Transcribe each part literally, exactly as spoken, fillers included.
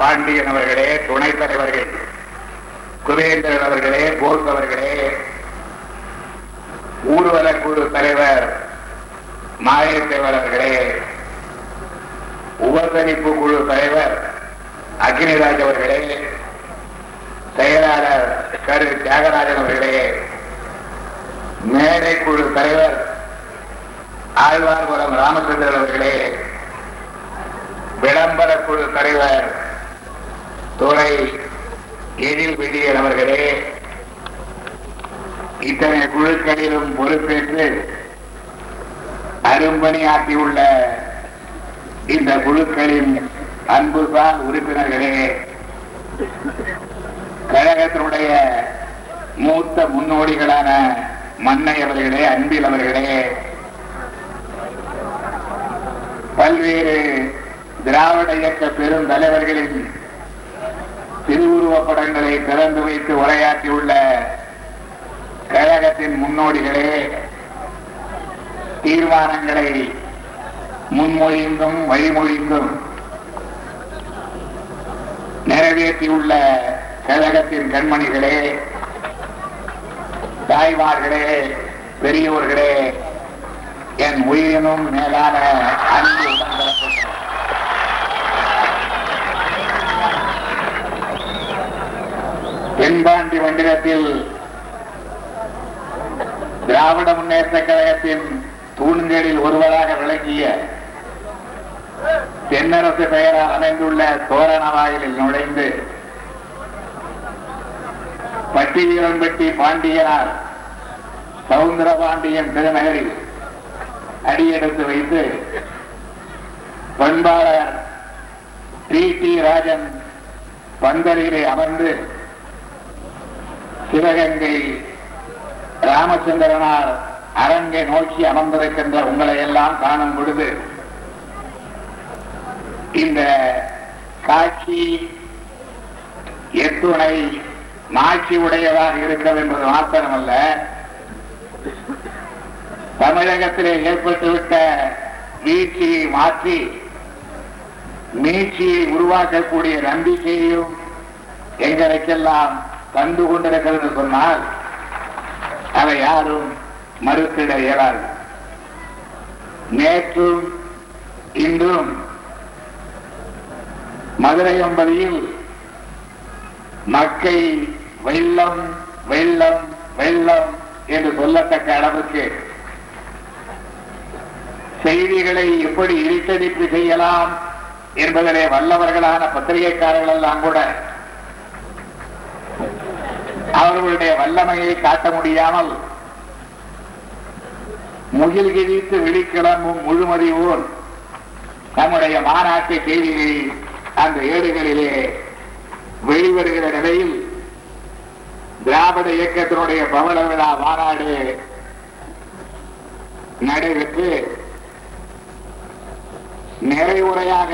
பாண்டியன் அவர்களே, துணைத் தலைவர்கள் குரேந்திரன் அவர்களே, போஸ் அவர்களே, ஊர்வலக் குழு தலைவர் மாயத்தேவர் அவர்களே, உபசரிப்பு குழு தலைவர் அக்னிராஜ் அவர்களே, செயலாளர் கரு தியாகராஜன் அவர்களே, மேடை குழு தலைவர் ஆழ்வார்புரம் ராமச்சந்திரன் அவர்களே, விளம்பர குழு தலைவர் துறை எழில் விடியன் அவர்களே, இத்தனை குழுக்களிலும் பொறுப்பேற்று அரும்பணி ஆற்றியுள்ள இந்த குழுக்களின் அன்புசார் உறுப்பினர்களே, கழகத்தினுடைய மூத்த முன்னோடிகளான மன்னை அவர்களே, அன்பில் அவர்களே, பல்வேறு திராவிட இயக்க பெரும் தலைவர்களின் திருவுருவப் படங்களை திறந்து வைத்து உரையாற்றியுள்ள கழகத்தின் முன்னோடிகளே, தீர்மானங்களை முன்மொழிந்தும் வழிமொழிந்தும் நிறைவேற்றியுள்ள கழகத்தின் கண்மணிகளே, தாய்மார்களே, பெரியோர்களே, என் உயிரினும் மேலான அன்பு உடன்பிறப்புகள், தென்பாண்டி மண்டலத்தில் திராவிட முன்னேற்ற கழகத்தின் தூண்களில் ஒருவராக விளங்கிய தென்னரசு பெயரால் அமைந்துள்ள தோரண வாயிலில் நுழைந்து பட்டி வீரன்பட்டி பாண்டியனார் சௌந்தர பாண்டியன் திருநகரில் அடியெடுத்து வைத்து பண்பாளர் பி டி ராஜன் பந்தலிலே அமர்ந்து சிவகங்கை ராமச்சந்திரனார் அரங்கை நோக்கி அமர்ந்திருக்கின்ற உங்களை எல்லாம் காணும் பொழுது இந்த காட்சி எத்துணை மாட்சி உடையதாக இருக்கிறது என்பது மாத்திரமல்ல, தமிழகத்திலே ஏற்பட்டுவிட்ட வீழ்ச்சியை மாற்றி மீழ்ச்சியை உருவாக்கக்கூடிய நம்பிக்கையும் எங்களுக்கெல்லாம் தந்து கொண்டிருக்கிறது சொன்னால் அதை யாரும் மறுத்திட இயலாது. நேற்றும் இன்றும் மதுரை என்பதில் மக்கள் வெள்ளம் வெள்ளம் வெள்ளம் என்று சொல்லத்தக்க அளவுக்கு செய்திகளை எப்படி இழித்தடிப்பு செய்யலாம் என்பதிலே வல்லவர்களான பத்திரிகைக்காரர்கள் எல்லாம் கூட அவர்களுடைய வல்லமையை காட்ட முடியாமல் முகில் கிழித்து விழிக்கிழம்பும் முழுமதிவோர் நம்முடைய மாநாட்டு செய்திகளை அந்த ஏடுகளிலே வெளிவருகிற நிலையில் திராவிட இயக்கத்தினுடைய பவள விழா மாநாடு நடைபெற்று நிறைவுரையாக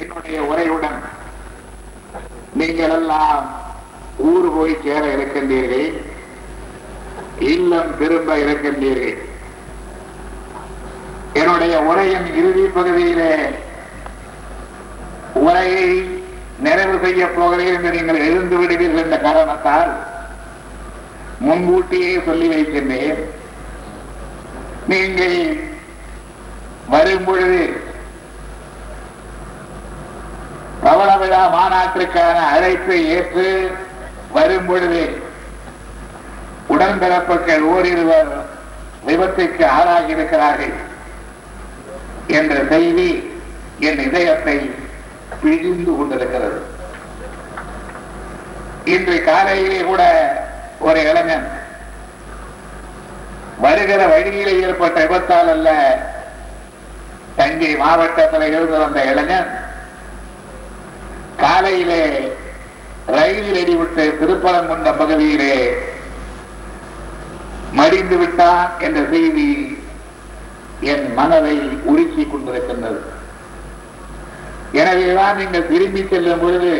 என்னுடைய உரையுடன் நீங்கள் எல்லாம் ஊர் போய் சேர இருக்கின்றீர்கள், இல்லம் திரும்ப இருக்கின்றீர்கள். என்னுடைய உரையின் இறுதி பகுதியிலே உரையை நிறைவு செய்ய போகிறேன் என்று நீங்கள் எழுந்து விடுவீர்கள் என்ற காரணத்தால் முன்கூட்டியே சொல்லி வைக்கின்றேன். நீங்கள் வரும் பொழுது பவள விழா மாநாட்டிற்கான அழைப்பை ஏற்று வரும் பொழுது உடன்பிறப்புகள் ஓரிருவர் விபத்துக்கு ஆளாகியிருக்கிறார்கள் என்ற செய்தி என் இதயத்தை பிழிந்து கொண்டிருக்கிறது. இன்று காலையிலே கூட ஒரு இளைஞன் வருகிற வழியிலே ஏற்பட்ட விபத்தால் அல்ல, தஞ்சை மாவட்டத்தில் இருந்து வந்த இளைஞன் காலையிலே ரயிலில் எடிவிட்டு திருப்பரங்குன்றம் பகுதியிலே மடிந்து விட்டான் என்ற செய்தி என் மனதை உருக்கி கொண்டிருக்கின்றது. எனவேதான் நீங்கள் திரும்பி செல்லும் பொழுது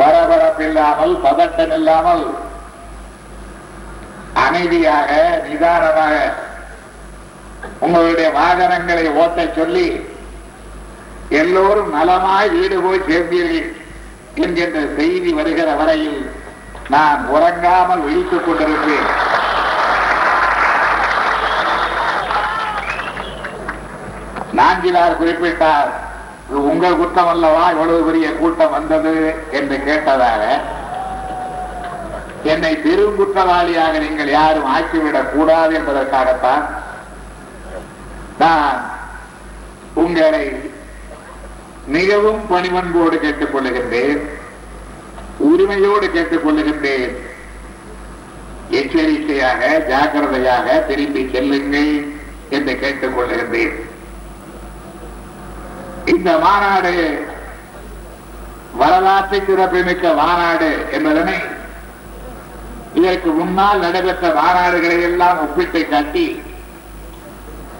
பரபரப்பில்லாமல், பதட்டம் இல்லாமல், அமைதியாக, நிதானமாக உங்களுடைய வாகனங்களை ஓட்டச் சொல்லி எல்லோரும் நலமாய் வீடு போய் சேர்ந்தீர்கள் என்கின்ற செய்தி வருகிற வரையில் நான் உறங்காமல் விழித்துக் கொண்டிருப்பேன். நாஞ்சிலார் குறிப்பிட்டார், உங்கள் கூட்டம் அல்லவா இவ்வளவு பெரிய கூட்டம் வந்தது என்று கேட்டதாக, என்னை பெரும் குற்றவாளியாக நீங்கள் யாரும் ஆக்கிவிடக் கூடாது என்பதற்காகத்தான் நான் உங்களை மிகவும் பணிவன்போடு கேட்டுக் கொள்ளுகின்றேன், உரிமையோடு கேட்டுக் கொள்ளுகின்றேன். எச்சரிக்கையாக ஜாக்கிரதையாக திரும்பி செல்லுங்கள் என்று கேட்டுக் கொள்ளுகின்றேன். இந்த மாநாடு வரலாற்று சிறப்புமிக்க மாநாடு என்பதனை இதற்கு முன்னால் நடைபெற்ற மாநாடுகளை எல்லாம் ஒப்பிட்டு காட்டி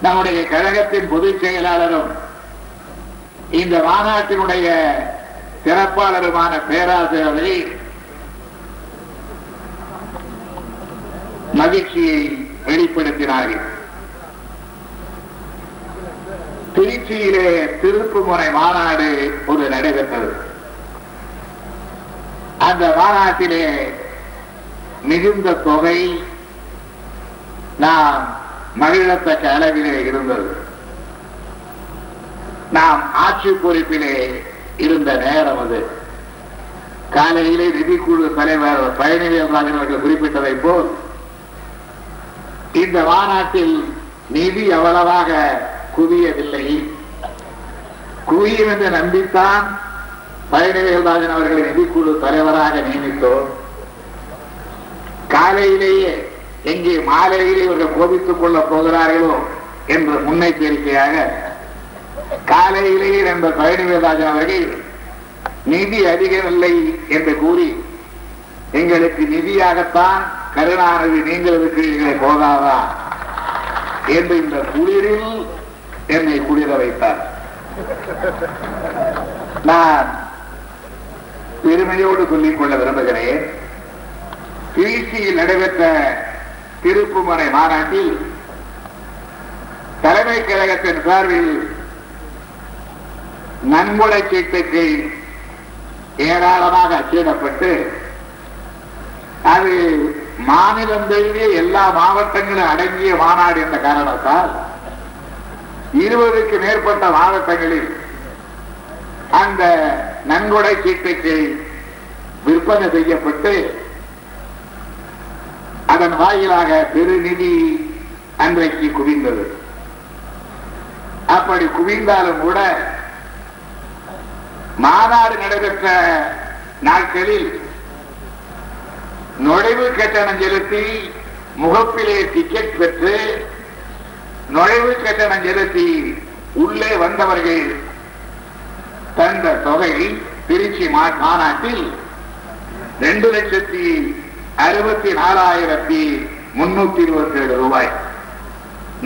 நம்முடைய கழகத்தின் பொதுச் செயலாளரும் இந்த மாநாட்டினுடைய சிறப்பாளருமான பேராசிரியரை மகிழ்ச்சியை வெளிப்படுத்தினார்கள். திருச்சியிலே திருப்புமுனை மாநாடு ஒரு நடைபெற்றது. அந்த மாநாட்டிலே மிகுந்த தொகை நாம் மகிழத்தக்க அளவிலே இருந்தது. நாம் ஆட்சி பொறுப்பிலே இருந்த நேரம் அது. காலையிலே நிதிக்குழு தலைவர் பழனிவேல்ராஜன் அவர்கள் குறிப்பிட்டதை போல் இந்த மாநாட்டில் நிதி அவ்வளவாக குவியவில்லை. குவியும் என்று நம்பித்தான் பழனிவேல்ராஜன் அவர்களை நிதிக்குழு தலைவராக நியமித்தோம். காலையிலேயே எங்கே மாலையிலே இவர்கள் கோபித்துக் கொள்ளப் போகிறார்களோ என்று முன்னெச்சரிக்கையாக காலையிலேயே நம்ம பழனிவேல்ராஜன் அவர்கள் நிதி அதிகமில்லை என்று கூறி, எங்களுக்கு நிதியாகத்தான் கருணாநிதி நீங்கள் இருக்கிறீர்களே போதாதா என்று இந்த குளிரில் என்னை குளிர வைத்தார். நான் பெருமையோடு சொல்லிக் கொள்ள விரும்புகிறேன், திருச்சியில் நடைபெற்ற திருப்புமுனை மாநாட்டில் தலைமை கழகத்தின் சார்பில் நன்கொடை சீட்டுக்கு ஏராளமாக அச்சிடப்பட்டு அது மாநிலம் தழுவிய எல்லா மாவட்டங்களும் அடங்கிய மாநாடு என்ற காரணத்தால் இருபதுக்கு மேற்பட்ட மாவட்டங்களில் அந்த நன்கொடை சீட்டுக்கு விற்பனை செய்யப்பட்டு அதன் வாயிலாக பெருநிதி அன்றைக்கு குவிந்தது. அப்படி குவிந்தாலும் கூட மாநாடு நடைபெற்ற நாட்களில் நுழைவு கட்டணம் செலுத்தி முகப்பிலே டிக்கெட் பெற்று நுழைவு கட்டணம் செலுத்தி உள்ளே வந்தவர்கள் தந்த தொகை திருச்சி மாநாட்டில் ரெண்டு லட்சத்தி அறுபத்தி நாலாயிரத்தி முன்னூத்தி இருபத்தி ஏழு ரூபாய்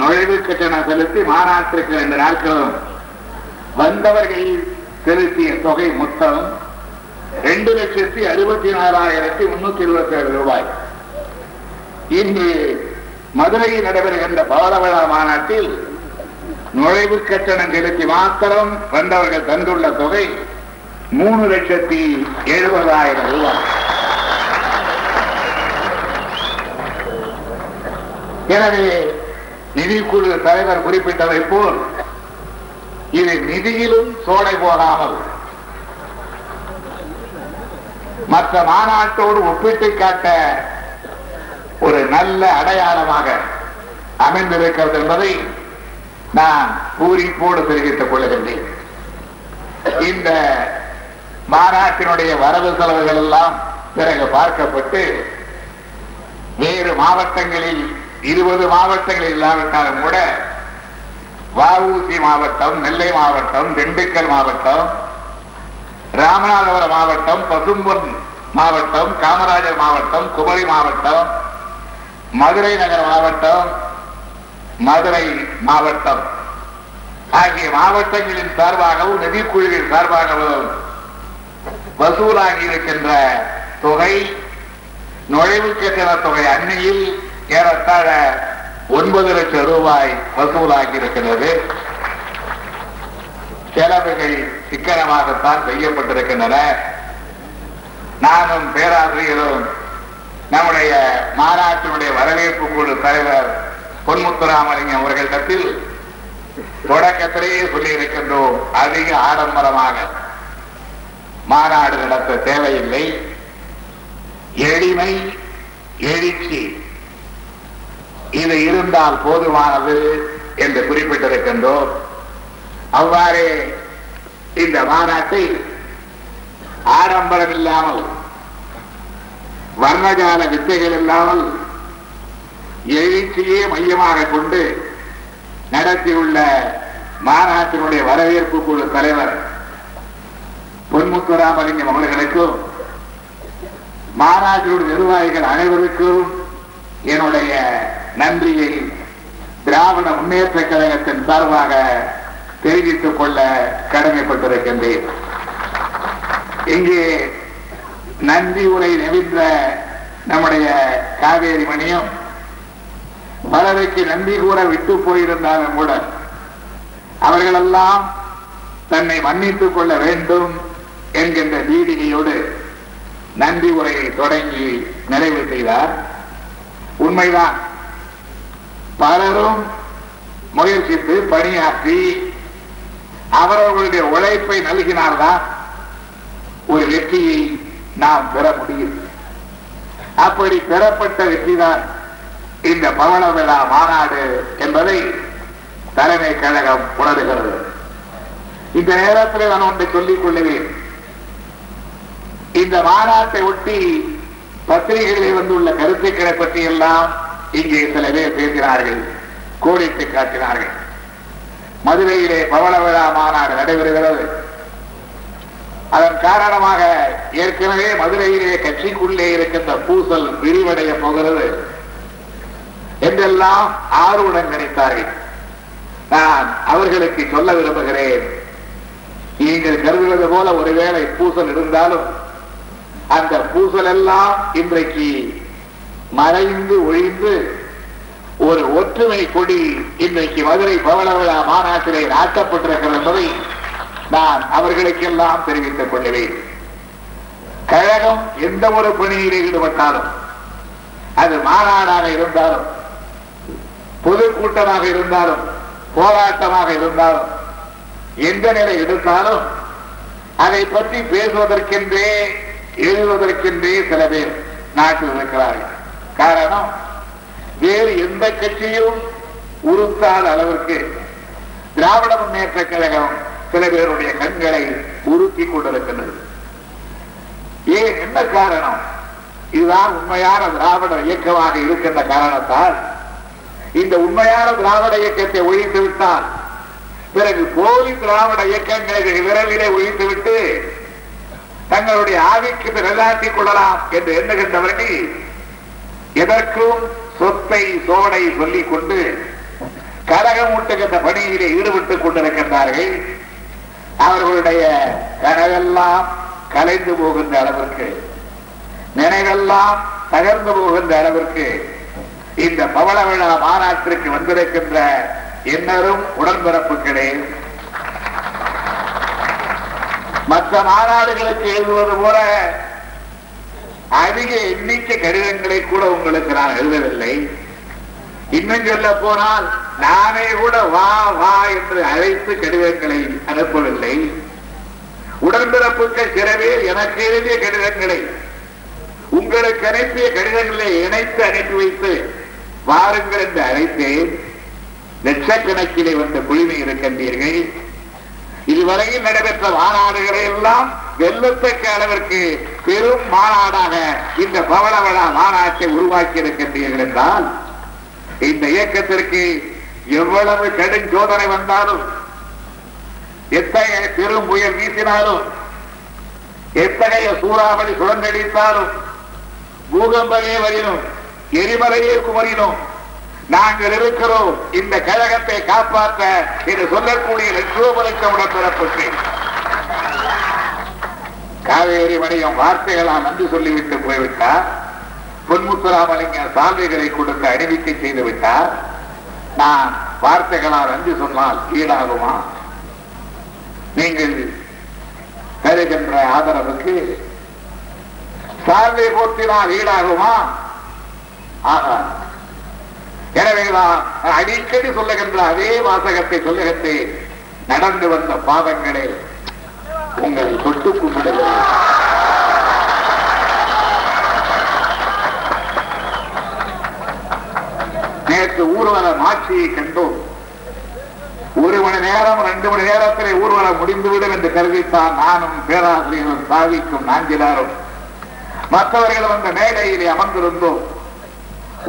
நுழைவு கட்டணம் செலுத்தி மாநாட்டிற்கு ரெண்டு நாட்களும் வந்தவர்கள் செலுத்திய தொகை மொத்தம் ரெண்டு லட்சத்தி அறுபத்தி நாலாயிரத்தி முன்னூத்தி இருபத்தி ஏழு ரூபாய். இன்று மதுரையில் நடைபெறுகின்ற பவளவிழா மாநாட்டில் நுழைவு கட்டணம் செலுத்தி மாத்திரம் வந்தவர்கள் தந்துள்ள தொகை மூணு லட்சத்தி எழுபதாயிரம் ரூபாய். எனவே நிதிக்குழு தலைவர் குறிப்பிட்டதை போல் இது நிதியிலும் சோடை போடாமல் மற்ற மாநாட்டோடு ஒப்பிட்டு காட்ட ஒரு நல்ல அடையாளமாக அமைந்திருக்கிறது என்பதை நான் பூரிப்போடு தெரிவித்துக் கொள்கின்றேன். இந்த மாநாட்டினுடைய வரவு செலவுகள் எல்லாம் பிறகு பார்க்கப்பட்டு வேறு மாவட்டங்களில் இருபது மாவட்டங்களில் இல்லாவிட்டாலும் கூட வஉசி மாவட்டம், நெல்லை மாவட்டம், திண்டுக்கல் மாவட்டம், ராமநாதபுரம் மாவட்டம், பசும்பொன் மாவட்டம், காமராஜர் மாவட்டம், குமரி மாவட்டம், மதுரை நகர் மாவட்டம், மதுரை மாவட்டம் ஆகிய மாவட்டங்களின் சார்பாகவும் நிதிக்குழுவின் சார்பாகவும் வசூலாகி இருக்கின்ற தொகை நுழைவுக்கேற்ற தொகை அன்னையில் ஏறத்தாழ ஒன்பது லட்சம் ரூபாய் வசூலாகி இருக்கிறது. செலவுகள் சிக்கனமாகத்தான் செய்யப்பட்டிருக்கின்றன. நானும் பேராசிரியரும் நம்முடைய மாநாட்டினுடைய வரவேற்பு குழு தலைவர் பொன்முத்துராமலிங்கம் அவர்கள் தட்டில் தொடக்கத்திலேயே சொல்லியிருக்கின்றோம், அதிக ஆடம்பரமாக மாநாடு நடத்த தேவையில்லை. எளிமை, எழுச்சி இது இருந்தால் போதுமானது என்று குறிப்பிட்டிருக்கின்றோம். அவ்வாறே இந்த மாநாட்டை ஆடம்பரம் இல்லாமல், வர்ணஜால வித்தைகள் இல்லாமல், எழுச்சியே மையமாக கொண்டு நடத்தியுள்ள மாநாட்டினுடைய வரவேற்பு குழு தலைவர் பொன்முத்துராமலிங்கம் அவர்களுக்கும் மாநாட்டினுடைய நிர்வாகிகள் அனைவருக்கும் என்னுடைய நன்றியை திராவிட முன்னேற்ற கழகத்தின் சார்பாக தெரிவித்துக் கொள்ள கடமைப்பட்டிருக்கின்றேன். இங்கே நன்றி உரை நெவின்ற நம்முடைய காவேரி மணியும் பலருக்கு நன்றி கூற விட்டு போயிருந்தாலும் கூட அவர்களெல்லாம் தன்னை மன்னித்துக் கொள்ள வேண்டும் என்கின்ற நீதிகையோடு நன்றி உரையை தொடங்கி நிறைவு செய்தார். உண்மைதான், பலரும் முயற்சித்து பணியாற்றி அவரவர்களுடைய உழைப்பை நல்கினால்தான் ஒரு வெற்றியை நாம் பெற முடியும். அப்படி பெறப்பட்ட வெற்றிதான் இந்த பவள விழா மாநாடு என்பதை தலைமை கழகம் உணர்கிறது. இந்த நேரத்தில் நான் ஒன்றை சொல்லிக் கொள்ளுவேன். இந்த மாநாட்டை ஒட்டி பத்திரிகைகளில் வந்துள்ள கருத்துக்களை பற்றி எல்லாம் இங்கே சில பேர் பேசினார்கள், கோடிட்டு காட்டினார்கள். மதுரையிலே பவள விழா மாநாடு நடைபெறுகிறது. அதன் காரணமாக ஏற்கனவே மதுரையிலே கட்சிக்குள்ளே இருக்கின்ற பூசல் விரிவடைய போகிறது என்றெல்லாம் ஆர்வம் நினைத்தார்கள். நான் அவர்களுக்கு சொல்ல விரும்புகிறேன், நீங்கள் கருதுவது போல ஒருவேளை பூசல் இருந்தாலும் அந்த பூசல் எல்லாம் இன்றைக்கு மறைந்து ஒழிந்து ஒரு ஒற்றுமை கொடி இன்றைக்கு மதுரை பவள விழா மாநாட்டிலே நாட்டப்பட்டிருக்கிறது என்பதை நான் அவர்களுக்கெல்லாம் தெரிவித்துக் கொள்கிறேன். கழகம் எந்த ஒரு பணியிலே ஈடுபட்டாலும், அது மாநாடாக இருந்தாலும், பொதுக்கூட்டமாக இருந்தாலும், போராட்டமாக இருந்தாலும், எந்த நிலை எடுத்தாலும் அதை பற்றி பேசுவதற்கென்றே எழுதுவதற்கென்றே சில பேர் நாட்டில் இருக்கிறார்கள். காரணம், வேறு எந்த கட்சியும் உறுத்தாத அளவிற்கு திராவிட முன்னேற்ற கழகம் சில பேருடைய கண்களை உறுத்தி கொண்டிருக்கின்றது. ஏன், என்ன காரணம்? இதுதான் உண்மையான திராவிட இயக்கமாக இருக்கின்ற காரணத்தால் இந்த உண்மையான திராவிட இயக்கத்தை ஒழித்துவிட்டால் பிறகு போலி திராவிட இயக்கங்களை விரைவிலே ஒழித்துவிட்டு தங்களுடைய ஆவிக்கு நிலைநாட்டிக் கொள்ளலாம் என்று எண்ணுகின்றவர்கள் எதற்கும் சொத்தை சோடை சொல்லிக் கொண்டு கரகமூட்டுகின்ற பணியிலே ஈடுபட்டுக் கொண்டிருக்கின்றார்கள். அவர்களுடைய கனவெல்லாம் கலைந்து போகின்ற அளவிற்கு, நினைவெல்லாம் தகர்ந்து போகின்ற அளவிற்கு இந்த பவள விழா மாநாட்டிற்கு வந்திருக்கின்ற இன்னரும் உடன்பிறப்புகளே, மற்ற மாநாடுகளுக்கு எழுதுவது போல அதிக எண்ணிக்கை கடிதங்களை கூட உங்களுக்கு நான் எழுதவில்லை. இன்னும் சொல்ல போனால் நானே கூட வா வா என்று அழைத்து கடிதங்களை அனுப்பவில்லை. உடன்பிறப்புகள் சிறவே எனக்கு எழுதிய கடிதங்களை உங்களுக்கு அனுப்பிய கடிதங்களை இணைத்து அனுப்பி வைத்து வாருங்கள் என்று அழைத்தேன். லட்சக்கணக்கிலே வந்த குழுமை இருக்கின்றீர்கள். இதுவரையில் நடைபெற்ற மாநாடுகளை எல்லாம் வெல்லத்தக்க அளவிற்கு பெரும் மாநாடாக இந்த பவள விழா மாநாட்டை உருவாக்கி இருக்கின்றீர்கள் என்றால் இந்த இயக்கத்திற்கு எவ்வளவு கடும் சோதனை வந்தாலும், எத்தகைய பெரும் புயல் வீசினாலும், எத்தகைய சூறாவளி சுழந்தடித்தாலும், பூகம்பமே வரினும், எரிமலையே குமரினும் நாங்கள் இருக்கிறோம், இந்த கழகத்தை காப்பாற்ற என்று சொல்லக்கூடிய லட்சோபலட்சம் உடன்பிறப்புக்கு காவேரி மணியம் வார்த்தைகளால் நன்றி சொல்லிவிட்டு போய்விட்டார். பொன்முத்துராமலிங்கம் சால்வைகளை கொடுத்து அறிவிக்கை செய்து விட்டார். நான் வார்த்தைகளால் நன்றி சொன்னால் ஈடாகுமா? நீங்கள் தருகின்ற ஆதரவுக்கு சார்பை போற்றினால் ஈடாகுமா? எனவேதான் அடிக்கடி சொல்லுகின்ற அதே வாசகத்தை சொல்லுகின்றே நடந்து வந்த பாதங்களே உங்களை தொட்டு கும்பிடுகிறேன். நேற்று ஊர்வலம் ஆட்சியை கண்டோம். ஒரு மணி நேரம் ரெண்டு மணி நேரத்திலே ஊர்வலம் முடிந்துவிடும் என்று கருதித்தான் நானும் பேராசிரியரும் சாதிக்கும் நாஞ்சிலாரும் மற்றவர்கள் அந்த மேடையிலே அமர்ந்திருந்தோம்.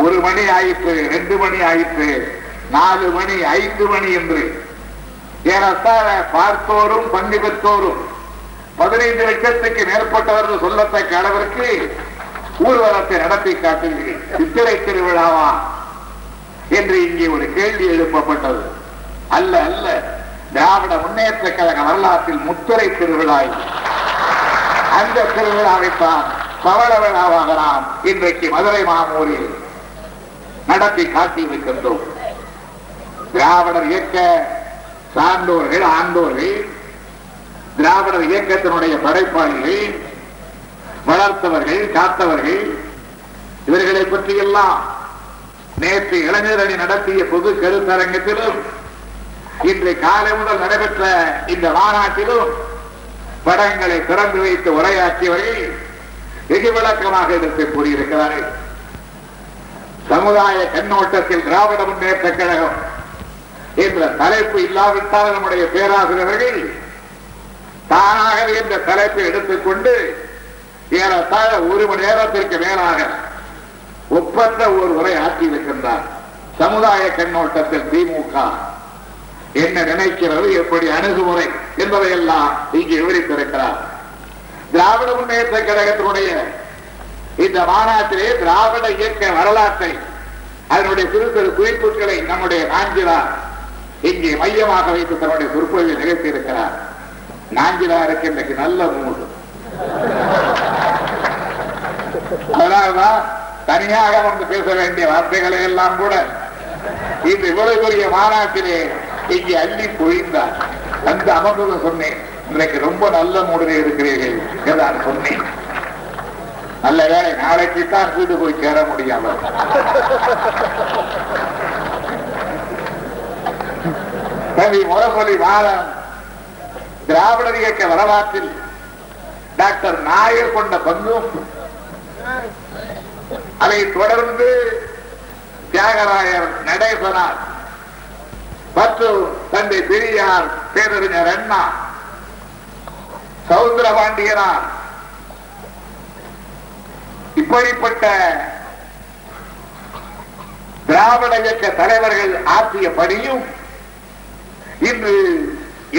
ஒரு மணி ஆயிற்று, ரெண்டு மணி ஆயிற்று, நாலு மணி, ஐந்து மணி என்று ஏறத்தாழ பார்த்தோரும் பங்கு பெற்றோரும் பதினைந்து லட்சத்துக்கு மேற்பட்டவர்கள் சொல்லத்தக்க அளவிற்கு ஊர்வலத்தை நடத்தி காட்டுகிறேன். சித்திரை திருவிழாவா என்று இங்கே ஒரு கேள்வி எழுப்பப்பட்டது. அல்ல அல்ல, திராவிட முன்னேற்ற கழக வரலாற்றில் முத்திரை திருவிழா. அந்த திருவிழாவைத்தான் பவள விழாவாக நாம் இன்றைக்கு மதுரை மாமூரில் நடத்தி காட்டியிருக்கின்றோம். திராவிடர் இயக்க சான்றோர்கள், ஆண்டோர்கள், திராவிடர் இயக்கத்தினுடைய படைப்பாளிகள், வளர்த்தவர்கள், காத்தவர்கள், இவர்களை பற்றியெல்லாம் நேற்று இளைஞரணி நடத்திய பொது கருத்தரங்கத்திலும் இன்று காலை முதல் நடைபெற்ற இந்த மாநாட்டிலும் படங்களை திறந்து வைத்து உரையாற்றியவர்கள் வெகு விளக்கமாக இதற்கு கூறியிருக்கிறார்கள். சமுதாய கண்ணோட்டத்தில் திராவிட முன்னேற்ற கழகம் என்ற தலைப்பு இல்லாவிட்டால் நம்முடைய பேராசிரியர்கள் தானாகவே இந்த தலைப்பை எடுத்துக்கொண்டு ஏறத்தாழ ஒரு மணி நேரத்திற்கு மேலாக ஒப்பற்ற ஒரு உரை ஆற்றியிருக்கின்றார். சமுதாய கண்ணோட்டத்தில் திமுக என்ன நினைக்கிறது, எப்படி அணுகுமுறை என்பதையெல்லாம் இங்கு விவரித்திருக்கிறார். திராவிட முன்னேற்ற கழகத்தினுடைய இந்த மாநாட்டிலே திராவிட இயக்க வரலாற்றை, அதனுடைய குறிப்பிட்ட குறிப்புகளை நம்முடைய நாஞ்சிலார் இங்கே மையமாக வைத்து தன்னுடைய குறிப்புகளை நிகழ்த்தியிருக்கிறார். நாஞ்சிலாருக்கு இன்றைக்கு நல்ல மூடு. அதனால்தான் தனியாக வந்து பேச வேண்டிய வார்த்தைகளை எல்லாம் கூட இந்த இவ்வளவு மாநாட்டிலே இங்கே அள்ளி பொழிந்தார். அந்த அமர்வு சொன்னேன், இன்றைக்கு ரொம்ப நல்ல மூடலே இருக்கிறீர்கள் என்று சொன்னேன். நல்ல வேலை, நாளைக்கு தான் வீடு போய் சேர முடியாமல். கவி முரசொலி மாதம் திராவிடர் இயக்க வரலாற்றில் டாக்டர் நாயர் கொண்ட பங்கும், அதை தொடர்ந்து தியாகராயர், நடேசனார் மற்றும் தந்தை பெரியார், பேரறிஞர் அண்ணா, சௌந்தர பாண்டியனார், இப்படிப்பட்ட திராவிட இயக்க தலைவர்கள் ஆற்றிய பணியும் இன்று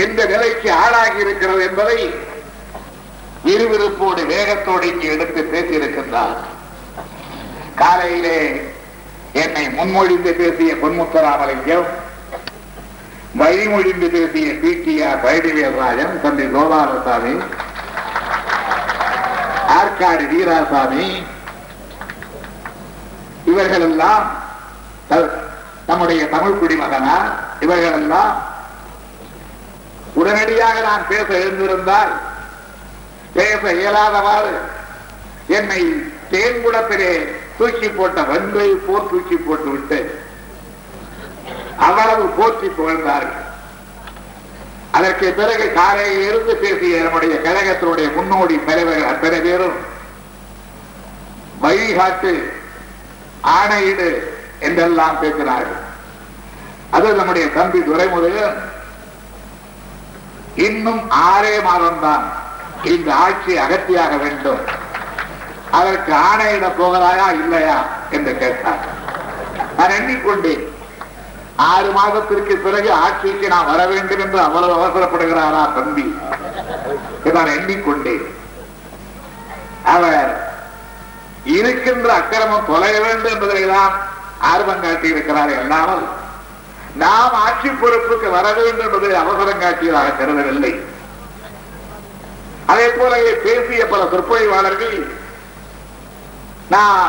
எந்த நிலைக்கு ஆளாகி இருக்கிறது என்பதை இருவிருப்போடு வேகத்தோடு இங்கு எடுத்து பேசியிருக்கின்றார். காலையிலே என்னை முன்மொழிந்து பேசிய பொன்முத்துராமலிங்கம், வழிமொழிந்து பேசிய பி டி ஆர் பைடேராஜன், தம்பி கோபாலசாமி, ஆற்காடு வீராசாமி, இவர்கள் எல்லாம் நம்முடைய தமிழ் குடிமகனார். இவர்கள் எல்லாம் உடனடியாக நான் பேச எழுந்திருந்தால் பேச இயலாதவாறு என்னை தேன்குடத்திலே தூக்கி போட்ட வன்மை போர் தூக்கி போட்டுவிட்டு அவ்வளவு போற்றி புகழ்ந்தார்கள். அதற்கு பிறகு காலையில் இருந்து பேசிய நம்முடைய கழகத்தினுடைய முன்னோடி தலைவர்கள் அத்தனை பேரும் வழிகாட்டு, ஆணையீடு என்றெல்லாம் பேசினார்கள். அது நம்முடைய தம்பி துரைமுருகன், இன்னும் ஆறே மாதம்தான் இந்த ஆட்சி அகற்றியாக வேண்டும், அதற்கு ஆணையிட போகிறாயா இல்லையா என்று கேட்டார். நான் எண்ணிக்கொண்டேன், ஆறு மாதத்திற்கு பிறகு ஆட்சிக்கு நான் வர வேண்டும் என்று அவ்வளவு அவசரப்படுகிறாரா தம்பி நான் எண்ணிக்கொண்டேன். அவர் இருக்கின்ற அக்கிரமம் தொலைய வேண்டும் என்பதைதான் ஆர்வம் காட்டி இருக்கிறார். அல்லாமல் நாம் ஆட்சி பொறுப்புக்கு வர வேண்டும் என்பதை அவசரம் காட்டியதாக கருதவில்லை. அதே போல பேசிய பல சொற்பொழிவாளர்கள் நான்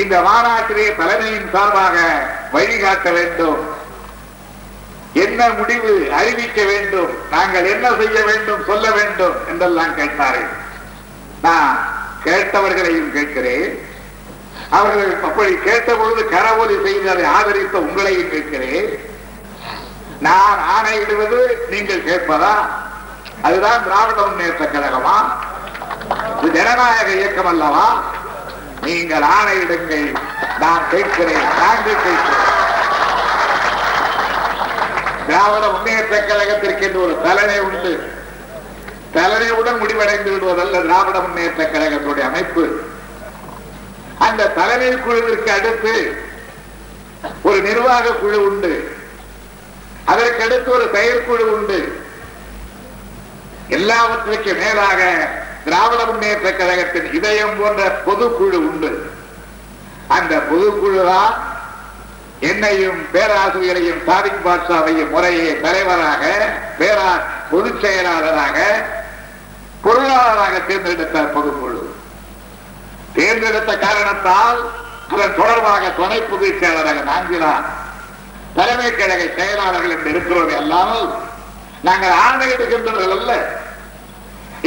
இந்த மாநாட்டிலே தலைமையின் சார்பாக வழிகாட்ட வேண்டும், என்ன முடிவு அறிவிக்க வேண்டும், நாங்கள் என்ன செய்ய வேண்டும், சொல்ல வேண்டும் என்றெல்லாம் கேட்டார்கள். நான் கேட்டவர்களையும் கேட்கிறேன், அவர்கள் அப்படி கேட்ட பொழுது கரவொலி செய்து அதை ஆதரித்த உங்களையும் கேட்கிறேன். நான் ஆணையிடுவது நீங்கள் கேட்பதா? அதுதான் திராவிட முன்னேற்ற கழகமா? ஜனநாயக இயக்கம் அல்லவா? நீங்கள் ஆணையிடுங்கள், நான் கேட்கிறேன், நாங்கள் கேட்கிறேன். திராவிட முன்னேற்ற கழகத்திற்கு என்று ஒரு தலைமை உண்டு. தலைமையுடன் முடிவடைந்து விடுவதல்ல திராவிட முன்னேற்ற கழகத்துடைய அமைப்பு. அந்த தலைமை குழுவிற்கு அடுத்து ஒரு நிர்வாக குழு உண்டு, அதற்கு அடுத்து ஒரு செயற்குழு உண்டு. எல்லாவற்றுக்கு மேலாக திராவிட முன்னேற்ற கழகத்தின் இதயம் போன்ற பொதுக்குழு உண்டு. அந்த பொதுக்குழுதான் என்னையும் பேராசிரியரையும் சாதிக் பாட்சாவையும் முறையே தலைவராக, பேரா பொதுச் செயலாளராக, பொருளாளராக தேர்ந்தெடுத்த பொதுக்குழு. தேர்ந்தெடுத்த காரணத்தால் அதன் தொடர்பாக துணை பொதுச் செயலாளராக நான்கிலார் தலைமை கழக செயலாளர்கள் என்று இருக்கிறோம். அல்லாமல் நாங்கள் ஆணையிடுகின்றவர்கள் அல்ல.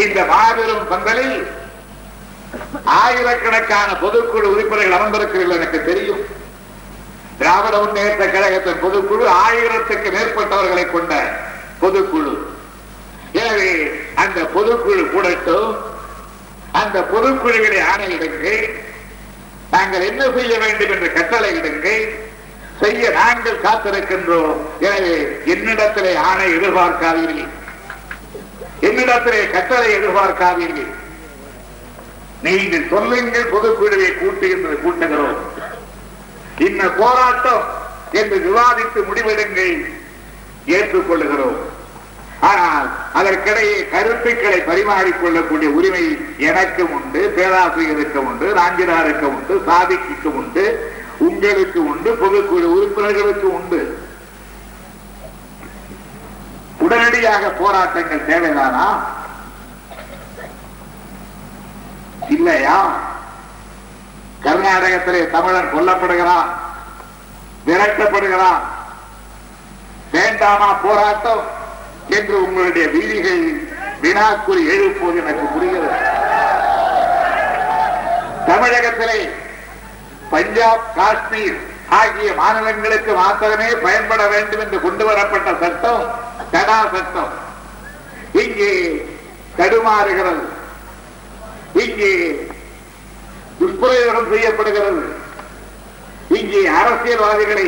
இந்த மாபெரும் பந்தலில் ஆயிரக்கணக்கான பொதுக்குழு உறுப்பினர்கள் அமர்ந்திருக்கிறீர்கள், எனக்கு தெரியும். திராவிட முன்னேற்ற கழகத்தின் பொதுக்குழு ஆயிரத்துக்கு மேற்பட்டவர்களை கொண்ட பொதுக்குழு. எனவே அந்த பொதுக்குழு கூடட்டும், அந்த பொதுக்குழுவினை ஆணையிடுங்க, நாங்கள் என்ன செய்ய வேண்டும் என்று கட்டளையிடுங்க, செய்ய நாங்கள் காத்திருக்கின்றோம். எனவே என்னிடத்திலே ஆணை எதிர்பார்க்காதீர்கள், என்னிடத்திலே கட்டளை எதிர்பார்க்காதீர்கள். நீங்கள் சொல்லுங்கள், பொதுக்குழுவை கூட்டு என்று கூட்டுகிறோம், இந்த போராட்டம் என்று விவாதித்து முடிவெடுங்கள், ஏற்றுக்கொள்ளுகிறோம். ஆனால் அதற்கிடையே கருத்துக்களை பரிமாறிக்கொள்ளக்கூடிய உரிமை எனக்கு உண்டு, பேராசிரியருக்கு உண்டு, ராஞ்சினாருக்கு உண்டு, சாதிக்கு உண்டு, உங்களுக்கு உண்டு, பொதுக்குழு உறுப்பினர்களுக்கு உண்டு. உடனடியாக போராட்டங்கள் தேவைதானா இல்லையா? கர்நாடகத்திலே தமிழன் கொல்லப்படுகிறான், விரட்டப்படுகிறான், வேண்டாமா போராட்டம் என்று உங்களுடைய வீதிகள் வினாக்குறி எழுப்போது எனக்கு புரிகிறது. தமிழகத்திலே பஞ்சாப், காஷ்மீர் ஆகிய மாநிலங்களுக்கு மாத்திரமே பயன்பட வேண்டும் என்று கொண்டு வரப்பட்ட சட்டம் தடா சட்டம் இங்கே தடுமாறுகிறது, இங்கே துஷ்பிரயோகம் செய்யப்படுகிறது, இங்கே அரசியல்வாதிகளை,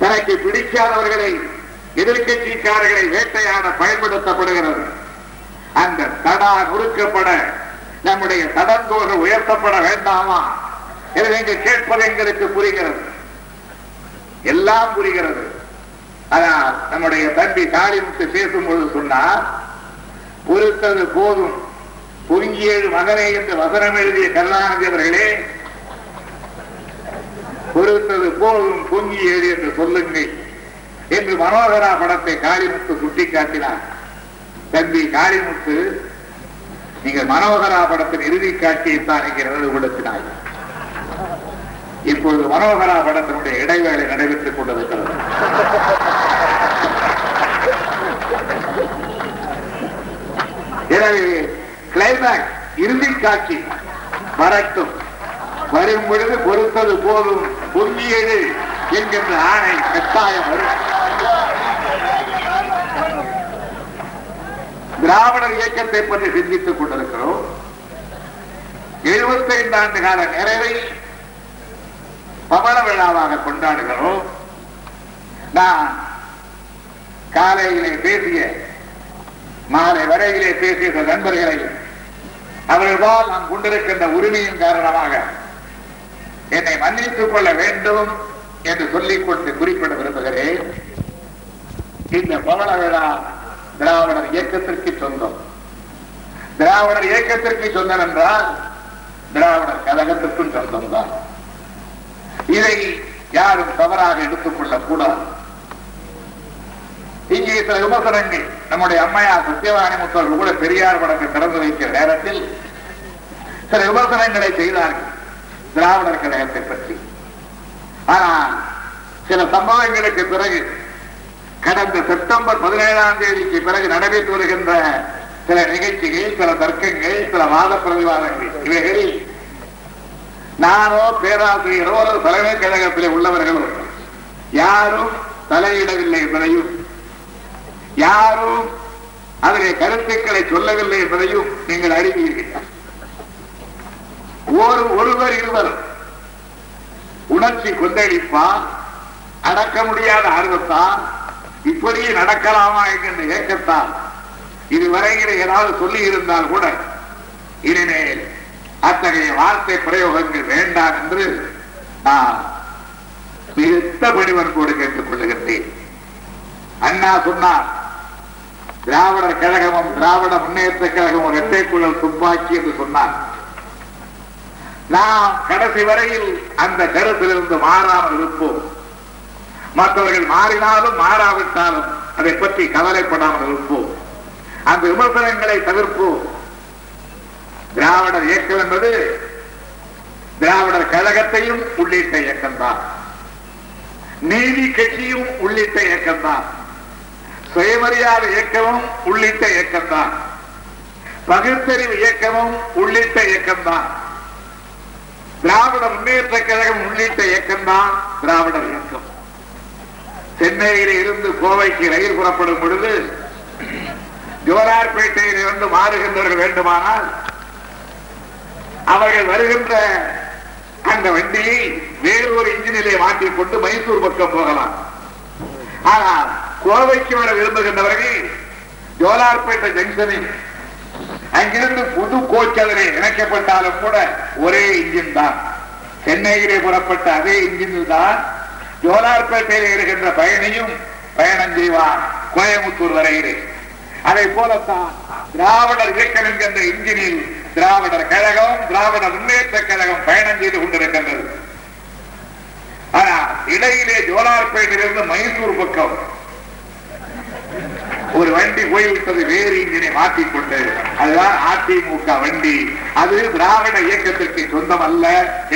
தனக்கு பிடிக்காதவர்களை, எதிர்கட்சிக்காரர்களை வேட்டையாட பயன்படுத்தப்படுகிறது. அந்த தடா நொறுக்கப்பட, நம்முடைய தடந்தோடு உயர்த்தப்பட வேண்டாமா? எனவே நீங்கள் கேட்பது எங்களுக்கு புரிகிறது, எல்லாம் புரிகிறது. ஆனால் நம்முடைய தம்பி காளிமுத்து பேசும்போது சொன்னார், பொறுத்தது போதும் பொங்கியேழு மகனே என்று வசனம் எழுதிய கருணாநிதி அவர்களே, பொறுத்தது போதும் பொங்கியேழு என்று சொல்லுங்கள் என்று மனோகரா படத்தை காளிமுத்து சுட்டிக்காட்டினார். தம்பி காளிமுத்து, நீங்கள் மனோகரா படத்தின் இறுதி காட்சியைத்தான் இங்கே நினைவுபடுத்தினார்கள். இப்பொழுது மனோகரா படத்தினுடைய இடைவேளை நடைபெற்றுக் கொண்டிருக்கிறது. எனவே கிளைமேக்ஸ், இறுதி காட்சி வரட்டும். வரும் பொழுது பொறுத்தது போதும் பொங்கியது என்கின்ற ஆணை கட்டாயம் வரும். திராவிடர் இயக்கத்தை பற்றி சிந்தித்துக் கொண்டிருக்கிறோம். எழுபத்தி ஐந்து ஆண்டு கால நிறைவை பவள விழாவாக கொண்டாடுகிறோம். நான் காலையிலே பேசிய, மாலை வரையிலே பேசிய நண்பர்களை, அவர்களால் நான் கொண்டிருக்கின்ற உரிமையின் காரணமாக என்னை மன்னித்துக் கொள்ள வேண்டும் என்று சொல்லிக் கொண்டு குறிப்பிட விரும்புகிறேன். இந்த பவள விழா திராவிடர் இயக்கத்திற்கு சொந்தம். திராவிடர் இயக்கத்திற்கு சொந்தம் என்றால் திராவிடர் கழகத்திற்கும் சொந்தம்தான். இதை யாரும் தவறாக எடுத்துக் கொள்ளக்கூடாது. இங்கே சில விமர்சனங்கள், நம்முடைய அம்மையார் சத்தியவாணி முத்தவர்கள் கூட பெரியார் படத்தை திறந்து வைக்கிற நேரத்தில் சில விமர்சனங்களை செய்தார்கள் திராவிடர் கழகத்தை பற்றி. ஆனால் சில சம்பவங்களுக்கு பிறகு கடந்த செப்டம்பர் பதினேழாம் தேதிக்கு பிறகு நடைபெற்று வருகின்ற சில நிகழ்ச்சிகள், சில தர்க்கங்கள், சில வாத பிரதிவாதங்கள், இவைகளில் நானோ பேராசிரியரோ அல்லது தலைமை கழகத்தில் உள்ளவர்களோ யாரும் தலையிடவில்லை என்பதையும், யாரும் அதனுடைய கருத்துக்களை சொல்லவில்லை என்பதையும் நீங்கள் அறிவீர்கள். ஒரு ஒருவர் இருவர் உணர்ச்சி கொந்தளிப்பால், அடக்க முடியாத ஆர்வத்தால், இப்படியே நடக்கலாமா என்கின்ற ஏக்கத்தால் இதுவரையில் ஏதாவது சொல்லி இருந்தால் கூட இனிமேல் அத்தகைய வார்த்தை பிரயோகங்கள் வேண்டாம் என்று நான் மிகுந்த பணிவன்போடு கேட்டுக் கொள்ளுகின்றேன். அண்ணா சொன்னார், திராவிடர் கழகமும் திராவிட முன்னேற்ற கழகமும் இரட்டைக்குழல் துப்பாக்கி என்று சொன்னார். நாம் கடைசி வரையில் அந்த கருத்திலிருந்து மாறாமல் இருப்போம். மற்றவர்கள் மாறினாலும் மாறாவிட்டாலும் அதை பற்றி கவலைப்படாமல் இருப்போம். அந்த விமர்சனங்களை தவிர்ப்போம். திராவிடர் இயக்கம் என்பது திராவிடர் கழகத்தையும் உள்ளிட்ட இயக்கம்தான், நீதி கட்சியும் உள்ளிட்ட இயக்கம்தான், சுயமரியாதை இயக்கமும் உள்ளிட்ட இயக்கம்தான், பகுத்தறிவு இயக்கமும் உள்ளிட்ட இயக்கம்தான், திராவிட முன்னேற்ற கழகம் உள்ளிட்ட இயக்கம்தான் திராவிடர் இயக்கம். சென்னையில் இருந்து கோவைக்கு ரயில் புறப்படும் பொழுது ஜோலார்பேட்டையில் இருந்து மாறுகின்றவர்கள் வேண்டுமானால் அவர்கள் வருகின்ற அந்த வண்டியை வேறு ஒரு இன்ஜினிலே மாற்றிக் கொண்டு மைசூர் பக்கம் போகலாம். ஆனால் கோவைக்கு வர விரும்புகின்றவர்கள் ஜோலார்பேட்டை ஜங்ஷனில் அங்கிருந்து புது கோச்சலரை இணைக்கப்பட்டாலும் கூட ஒரே இன்ஜின் தான். சென்னையிலே புறப்பட்ட அதே இன்ஜினில் தான் ஜோலார்பேட்டையில் இருக்கின்ற பயணியும் பயணம் செய்வார் கோயம்புத்தூர் வரையிலே. அதை போலத்தான் திராவிடர் இயக்கம் என்கின்ற இன்ஜினில் திராவிடர் கழகம், திராவிட முன்னேற்ற கழகம் பயணம் செய்து கொண்டிருக்கின்றது. ஆனால் இடையிலே ஜோலார்பேட்டையிலிருந்து மைசூர் பக்கம் ஒரு வண்டி போய்விட்டது, வேறு இன்ஜினை மாற்றிக்கொண்டு. அதுதான் அதிமுக வண்டி. அது திராவிட இயக்கத்திற்கு சொந்தம் அல்ல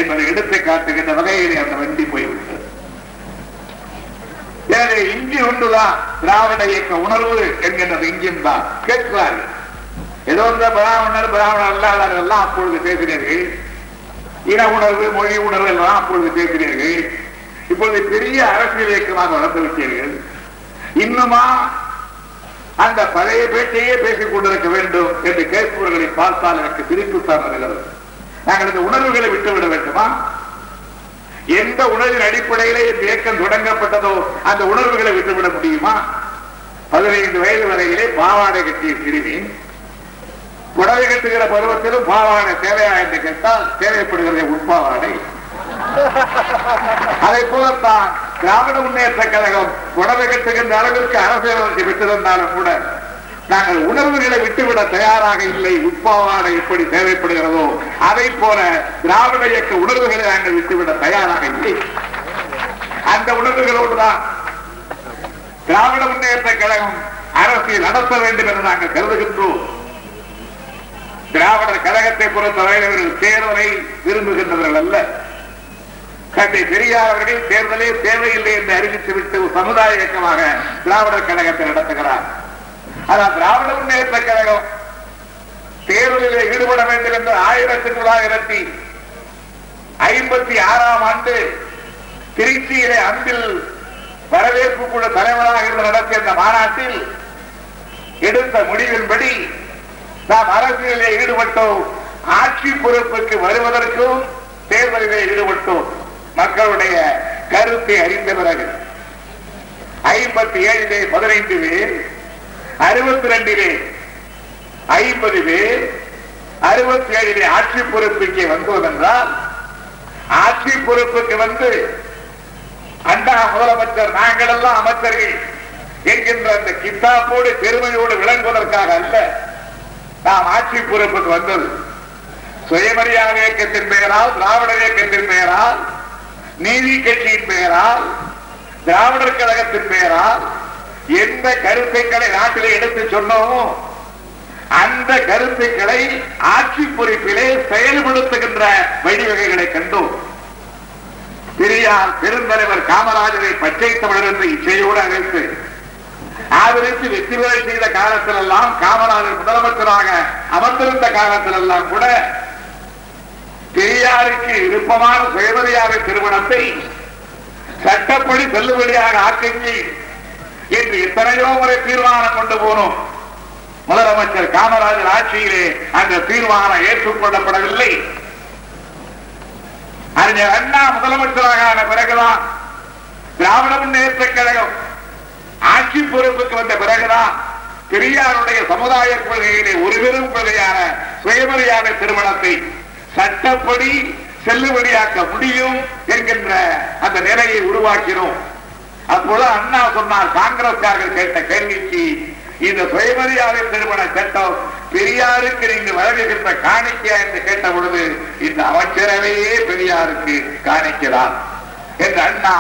என்பதை எடுத்து காட்டுகின்ற வகையிலே அந்த வண்டி போய்விட்டது. எனவே இஞ்சி ஒன்றுதான் திராவிட இயக்க உணர்வு என்கின்றது. இஞ்சின் தான் கேட்கிறார்கள். ஏதோ இந்த பிராமணர் பிராமணர் அல்லாதவர்கள் எல்லாம் அப்பொழுது பேசினீர்கள். இன உணர்வு, மொழி உணர்வு எல்லாம் அப்பொழுது பேசினீர்கள். இப்பொழுது பெரிய அரசியல் இயக்கமாக வளர்ந்துவிட்டீர்கள். இன்னுமா அந்த பழைய பேச்சையே பேசிக் கொண்டிருக்க வேண்டும் என்று கேட்பவர்களை பார்த்தால் எனக்கு பிரிப்பு தான் வருகிறது. நாங்கள் இந்த உணர்வுகளை விட்டுவிட வேண்டுமா? எந்த உணர்வின் அடிப்படையிலே இந்த இயக்கம் தொடங்கப்பட்டதோ அந்த உணர்வுகளை விட்டுவிட முடியுமா? பதினைந்து வயது வரையிலே பாவாடை கட்டிய சிறுமி புடவை கட்டுகிற பருவத்திலும் பாவாடை தேவையா என்று கேட்டால் தேவைப்படுகிறதே உட்பாவாடை. அதை போலத்தான் திராவிட முன்னேற்ற கழகம் உணவை கட்டுகின்ற அளவிற்கு அரசியல் விட்டிருந்தாலும் கூட நாங்கள் உணர்வுகளை விட்டுவிட தயாராக இல்லை. உட்பாவாடை எப்படி தேவைப்படுகிறதோ அதை போல திராவிட இயக்க உணர்வுகளை நாங்கள் விட்டுவிட தயாராக இல்லை. அந்த உணர்வுகளோடுதான் திராவிட முன்னேற்ற கழகம் அரசியல் நடத்த வேண்டும் என்று நாங்கள் கருதுகின்றோம். திராவிடர் கழகத்தை பொறுத்தவரையினர்கள் தேர்தலை விரும்புகின்றவர்கள் அல்ல. தந்தை பெரியார் அவர்கள் தேர்தலே தேவையில்லை என்று அறிவித்துவிட்டு சமுதாய இயக்கமாக திராவிடர் கழகத்தை நடத்துகிறார். ஆனால் திராவிட முன்னேற்ற கழகம் தேர்தலில் ஈடுபட வேண்டும் என்று ஆயிரத்தி தொள்ளாயிரத்தி ஐம்பத்தி ஆறாம் ஆண்டு திருச்சியிலே அன்பில் வரவேற்பு கூட தலைவராக இருந்து நடத்திய அந்த மாநாட்டில் எடுத்த முடிவின்படி நாம் அரசியலே ஈடுபட்டோம், ஆட்சி பொறுப்புக்கு வருவதற்கும் தேர்தலிலே ஈடுபட்டோம். மக்களுடைய கருத்தை அறிந்த பிறகு ஐம்பத்தி ஏழிலே பதினைந்து பேர், அறுபத்தி ரெண்டிலே ஐம்பது பேர், அறுபத்தி ஏழிலே ஆட்சி பொறுப்புக்கு வந்தோமென்றால் ஆட்சி பொறுப்புக்கு வந்து அண்ணா முதலமைச்சர் நாங்கள் எல்லாம் அமைச்சர்கள் என்கின்ற அந்த கித்தாப்போடு பெருமையோடு விளங்குவதற்காக அல்ல நாம் ஆட்சி பொறுப்புக்கு வந்தது. சுயமரியாதை இயக்கத்தின் பெயரால், திராவிட இயக்கத்தின் பெயரால், நீதி கட்சியின் பெயரால், திராவிடர் கழகத்தின் பெயரால் எந்த கருத்துக்களை நாட்டிலே எடுத்து சொன்னோமோ அந்த கருத்துக்களை ஆட்சி பொறுப்பிலே செயல்படுத்துகின்ற வழிவகைகளை கண்டோம். பெரியார் பெருந்தலைவர் காமராஜரை பச்சை தமிழர் என்று இசையோடு அழைத்து ஆதரித்து வெற்றி பெற செய்த காலத்திலெல்லாம், காமராஜர் முதலமைச்சராக அமர்ந்திருந்த காலத்திலெல்லாம் கூட பெரியாருக்கு விருப்பமான சுயமரியாதை திருமணத்தை சட்டப்படி செல்லுபடியாக ஆக்குங்கள் என்று எத்தனையோ முறை தீர்மானம் கொண்டு போனோம். முதலமைச்சர் காமராஜர் ஆட்சியிலே அந்த தீர்மானம் ஏற்றுக்கொள்ளப்படவில்லை. அறிஞர் அண்ணா முதலமைச்சராக ஆன பிறகுதான், திராவிட முன்னேற்ற கழகம் ஆட்சி பொறுப்புக்கு வந்த பிறகுதான் பெரியாருடைய சமுதாய கொள்கையிலே ஒரு பெரும் கொள்கையான சுயமரியாதை திருமணத்தை சட்டப்படி செல்லுபடியாக்க முடியும் என்கின்ற அந்த நிலையை உருவாக்கினோம். அப்போது அண்ணா சொன்னார், காங்கிரஸ்காரர்கள் கேட்ட கேள்விக்கு, இந்த சுயமரியாதை திருமண சட்டம் பெரியாருக்கு நீங்கள் வழங்குகின்ற காணிக்கையா என்று கேட்ட பொழுது, இந்த அமைச்சரவையே பெரியாருக்கு காணிக்கிறார் என்று அண்ணா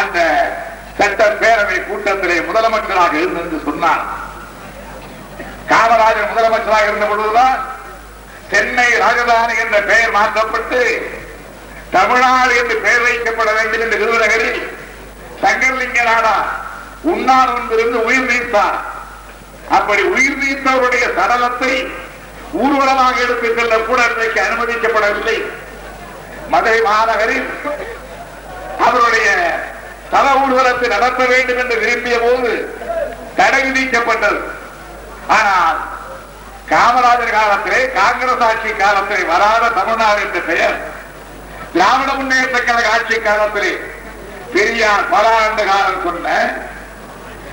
அந்த சட்டப்பேரவை கூட்டத்திலே முதலமைச்சராக இருந்து சொன்னார். காமராஜர் முதலமைச்சராக இருந்த பொழுதுதான் சென்னை ராஜதானி என்ற பெயர் மாற்றப்பட்டு தமிழ்நாடு என்று பெயர் வைக்கப்பட வேண்டும் என்ற விருதுநகரில் சங்கர்லிங்க நாடா உண்ணார் ஒன்றிருந்து உயிர் நீத்தார். அப்படி உயிர் நீத்தவருடைய சடலத்தை ஊர்வலமாக எடுத்துச் செல்ல கூட இன்றைக்கு அனுமதிக்கப்படவில்லை. மதுரை மாநகரில் அவருடைய தல ஊர்வலத்தை நடத்த வேண்டும் என்று விரும்பிய போது தடை விதிக்கப்பட்டது. ஆனால் காமராஜர் காலத்திலே, காங்கிரஸ் ஆட்சி காலத்திலே வராத தமிழ்நாடு என்ற பெயர் திராவிட முன்னேற்ற கழக ஆட்சி காலத்திலே பெரியார் பல ஆண்டு காலம் சொன்ன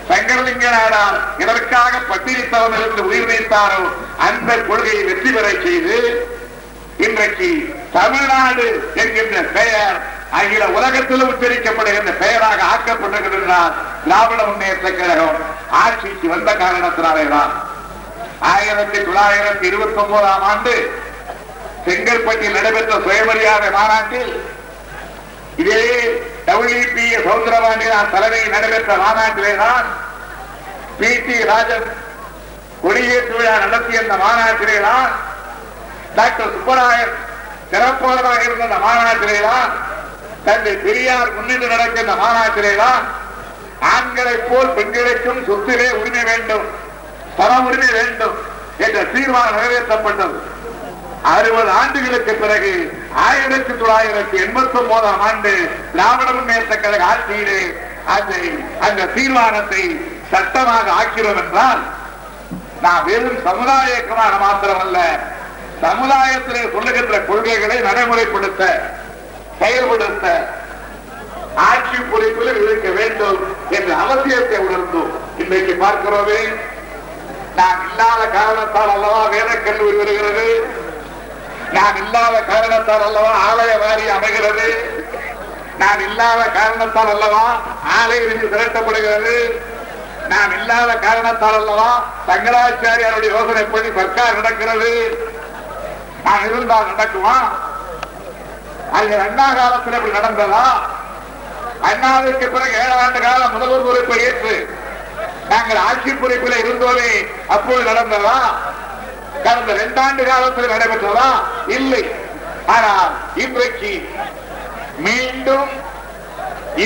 சங்கரலிங்க நாடார் இதற்காக பட்டியலிட்டவர்களுக்கு உயிர் நீத்தாரோ அந்த கொள்கையை வெற்றி பெற செய்து இன்றைக்கு தமிழ்நாடு என்கின்ற பெயர் அகில உலகத்திலும் உச்சரிக்கப்படுகின்ற பெயராக ஆக்கப்பட்டிருக்கின்றார் திராவிட முன்னேற்ற கழகம் ஆட்சிக்கு வந்த காரணத்தினாலேதான். ஆயிரத்தி தொள்ளாயிரத்தி இருபத்தி ஒன்பதாம் ஆண்டு செங்கற்பட்டில் நடைபெற்ற சுயமரியாதை மாநாட்டில், இதே டபிள்யூபி சௌந்தர பாண்டியனார் தலைமையில் நடைபெற்ற மாநாட்டிலேதான் பி டி ராஜன் கொடியேற்று விழா நடத்திய அந்த மாநாட்டிலேதான், டாக்டர் சுப்பராயர் சிறப்பாளராக இருந்த அந்த மாநாட்டிலேதான், தந்தை பெரியார் முன்னின்று நடக்கின்ற மாநாட்டிலேதான் ஆண்களை போல் பெண்களுக்கும் சொத்திலே உரிமை வேண்டும், சம உரிமை வேண்டும் என்ற தீர்மானம் நிறைவேற்றப்பட்டது. அறுபது ஆண்டுகளுக்கு பிறகு ஆயிரத்தி தொள்ளாயிரத்தி எண்பத்தி ஒன்பதாம் ஆண்டு திராவிட முன்னேற்ற கழக ஆட்சியிலே அந்த தீர்மானத்தை சட்டமாக ஆக்கிறோம் என்றால், நாம் வெறும் சமுதாய இயக்கமாக மாத்திரமல்ல, சமுதாயத்திலே சொல்லுகின்ற கொள்கைகளை நடைமுறைப்படுத்த, செயல்படுத்த ஆட்சி பொறுப்பில் இருக்க வேண்டும் என்ற அவசியத்தை உணர்ந்தோம். இன்றைக்கு பார்க்கிறோமே, நாம் இல்லாத காரணத்தால் அல்லவா வேதக் கல்லூரி வருகிறது, நாம் இல்லாத காரணத்தால் அல்லவா ஆலய வாரி அமைகிறது, நாம் இல்லாத காரணத்தால் அல்லவா ஆலய நிதி திரட்டப்படுகிறது, நாம் இல்லாத காரணத்தால் அல்லவா சங்கராச்சாரியாருடைய யோசனைப்படி சர்க்கார் நடக்கிறது. நாம் இருந்தால் நடக்குமா? அங்கே அண்ணா காலத்தில் இப்படி நடந்ததா? அண்ணாவிற்கு பிறகு ஏழு ஆண்டு காலம் முதல்வர் பொறுப்பை ஏற்று நாங்கள் ஆட்சி பொறுப்பில் இருந்தோமே, அப்போது நடந்ததா? கடந்த இரண்டாண்டு காலத்தில் நடைபெற்றதா? இல்லை. ஆனால் இன்றைக்கு மீண்டும்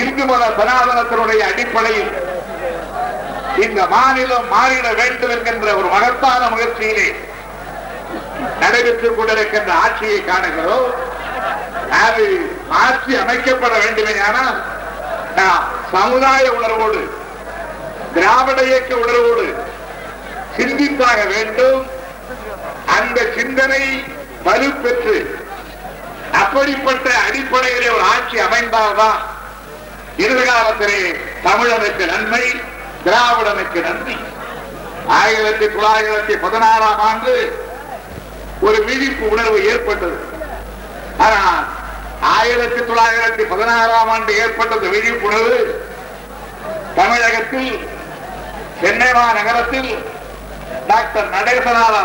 இந்து மத சனாதனத்தினுடைய அடிப்படையில் இந்த மாநிலம் மாறிட வேண்டும் என்கின்ற ஒரு மகத்தான முயற்சியிலே நடைபெற்றுக் கொண்டிருக்கின்ற ஆட்சியை காணுகிறோம். அது ஆட்சி அமைக்கப்பட வேண்டுமே. ஆனால் நாம் சமுதாய உணர்வோடு, திராவிட இயக்க உணர்வோடு சிந்தித்தாக வேண்டும். அந்த சிந்தனை வலுப்பெற்று அப்படிப்பட்ட அடிப்படையிலே ஒரு ஆட்சி அமைந்தால்தான் எதிர்காலத்திலே தமிழனுக்கு நன்மை, திராவிடனுக்கு நன்மை. ஆயிரத்தி தொள்ளாயிரத்தி பதினாறாம் ஆண்டு ஒரு விழிப்பு உணர்வு ஏற்பட்டது. ஆனால் ஆயிரத்தி தொள்ளாயிரத்தி பதினாறாம் ஆண்டு ஏற்பட்ட விழிப்புணர்வு தமிழகத்தில் சென்னை மாநகரத்தில் டாக்டர் நடேசனாரா,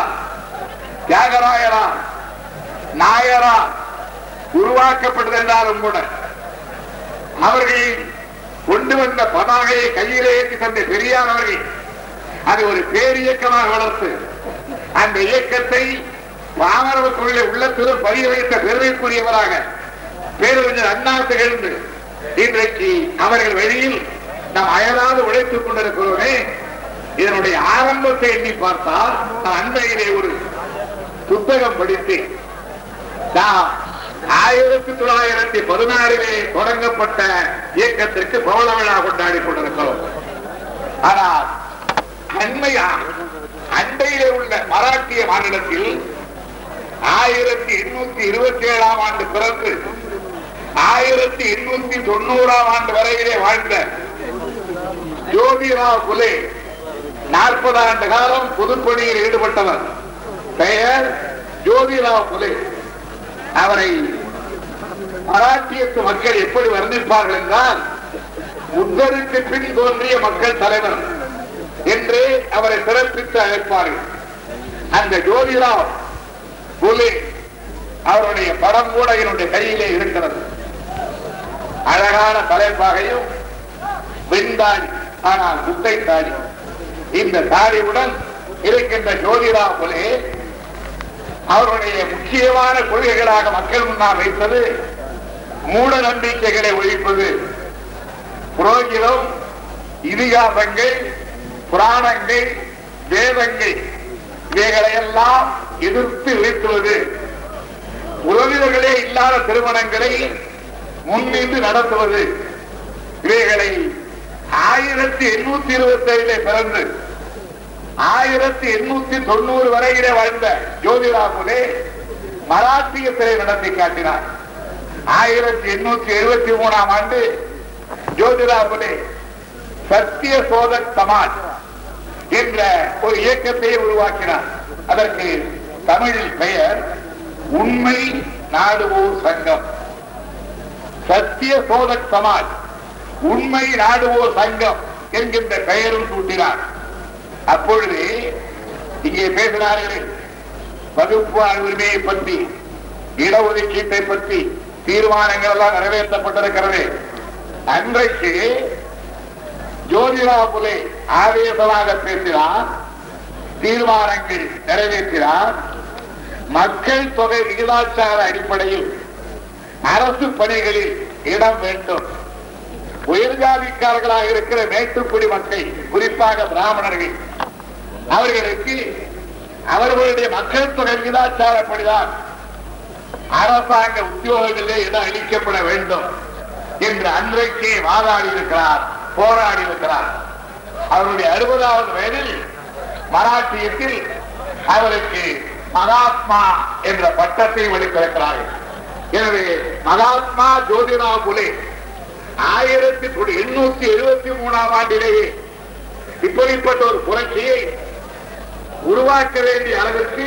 தியாகராயரா, நாயரா உருவாக்கப்பட்டது என்றாலும் கூட, அவர்கள் கொண்டு வந்த பதாகையை கையிலே ஏற்றி தந்த பெரியார் அவர்கள் அது ஒரு பேரியக்கமாக வளர்த்து அந்த இயக்கத்தை பாமரவர்களுடைய உள்ளத்திலும் பதிய வைத்த பெருமைக்குரியவராக பேரறிஞர் அண்ணா திகழ்ந்து இன்றைக்கு அவர்கள் வழியில் நாம் அயராது உழைத்துக் கொண்டிருக்கிறோமே. இதனுடைய ஆரம்பத்தை எண்ணி பார்த்தால் அண்மையிலே ஒரு புத்தகம் படித்து ஆயிரத்தி தொள்ளாயிரத்தி பதினாறிலே தொடங்கப்பட்ட இயக்கத்திற்கு பவள விழா கொண்டாடி கொண்டிருக்கிறோம். ஆனால் அண்மையா அண்டையிலே உள்ள மராட்டிய மாநிலத்தில் ஆயிரத்தி எண்ணூத்தி இருபத்தி ஏழாம் ஆண்டு பிறகு ஆயிரத்தி எண்ணூத்தி தொண்ணூறாம் ஆண்டு வரையிலே வாழ்ந்த ஜோதி ராவ் புலே நாற்பது ஆண்டு காலம் பொதுப்பணியில் ஈடுபட்டவர். பெயர் ஜோதி ராவ் புலே. அவரை மராட்டியத்து மக்கள் எப்படி வர்ணிப்பார்கள் என்றால், புத்தருக்கு பின் தோன்றிய மக்கள் தலைவர் என்று அவரை சிறப்பித்து அழைப்பார்கள். அந்த ஜோதி ராவ் புலே அவருடைய படம் கூட என்னுடைய கையிலே இருக்கிறது. அழகான தலைப்பாகையும் வெண்தாடி, ஆனால் முட்டை தாடி. இந்த தாடியுடன் இருக்கின்ற ஜோதி ராவ் புலே அவருடைய முக்கியமான கொள்கைகளாக மக்கள் முன்னால் வைப்பது மூட நம்பிக்கைகளை ஒழிப்பது, புரோகிதம், இதிகாசங்கள், புராணங்கள், வேதங்கள் இவைகளையெல்லாம் எதிர்த்து வீழ்த்துவது, உறவினர்களே இல்லாத திருமணங்களை முன்னின்று நடத்துவது. இவைகளை ஆயிரத்தி எண்ணூத்தி இருபத்தி ஏழிலே பிறந்து ஆயிரத்தி எண்ணூத்தி தொண்ணூறு வரையிலே வாழ்ந்த ஜோதி ராவ் புலே மராட்டியத்திலே நடத்தி காட்டினார். ஆயிரத்தி எண்ணூத்தி எழுபத்தி மூணாம் ஆண்டு ஜோதி ராவ் புலே சத்திய சோதக் சமாஜ் என்ற ஒரு இயக்கத்தை உருவாக்கினார். அதற்கு தமிழில் பெயர் உண்மை நாடுவோர் சங்கம். சத்திய சோதக் சமாஜ், உண்மை நாடுவோர் சங்கம் என்கின்ற பெயரும் சூட்டினார். அப்பொழுது இங்கே பேசினார்கள் வகுப்பு உரிமையை பற்றி, இடஒதுக்கீட்டை பற்றி தீர்மானங்கள் எல்லாம் நிறைவேற்றப்பட்டிருக்கிறது. அன்றைக்கு ஜோதி ராவ் புலே ஆவேசமாக பேசினார், தீர்மானங்கள் நிறைவேற்றினார். மக்கள் தொகை விகிதாச்சார அடிப்படையில் அரசு பணிகளில் இடம் வேண்டும், உயர்ஜாதிக்காரர்களாக இருக்கிற மேட்டுக்குடி மக்கள், குறிப்பாக பிராமணர்கள், அவர்களுக்கு அவர்களுடைய மக்கள் தொகை விகிதாச்சாரப்படிதான் அரசாங்க உத்தியோகங்களே இடம் அளிக்கப்பட வேண்டும் என்று அன்றைக்கே வாதாடி இருக்கிறார், போராடி இருக்கிறார். அவருடைய அறுபதாவது வயதில் மராட்டியத்தில் அவருக்கு மகாத்மா என்ற பட்டத்தை அளித்திருக்கிறார்கள். எனவே மகாத்மா ஜோதி ராவ் புலே ஆயிரத்தி எண்ணூத்தி எழுபத்தி மூணாம் ஆண்டிலேயே இப்படிப்பட்ட ஒரு புரட்சியை உருவாக்க வேண்டிய அளவிற்கு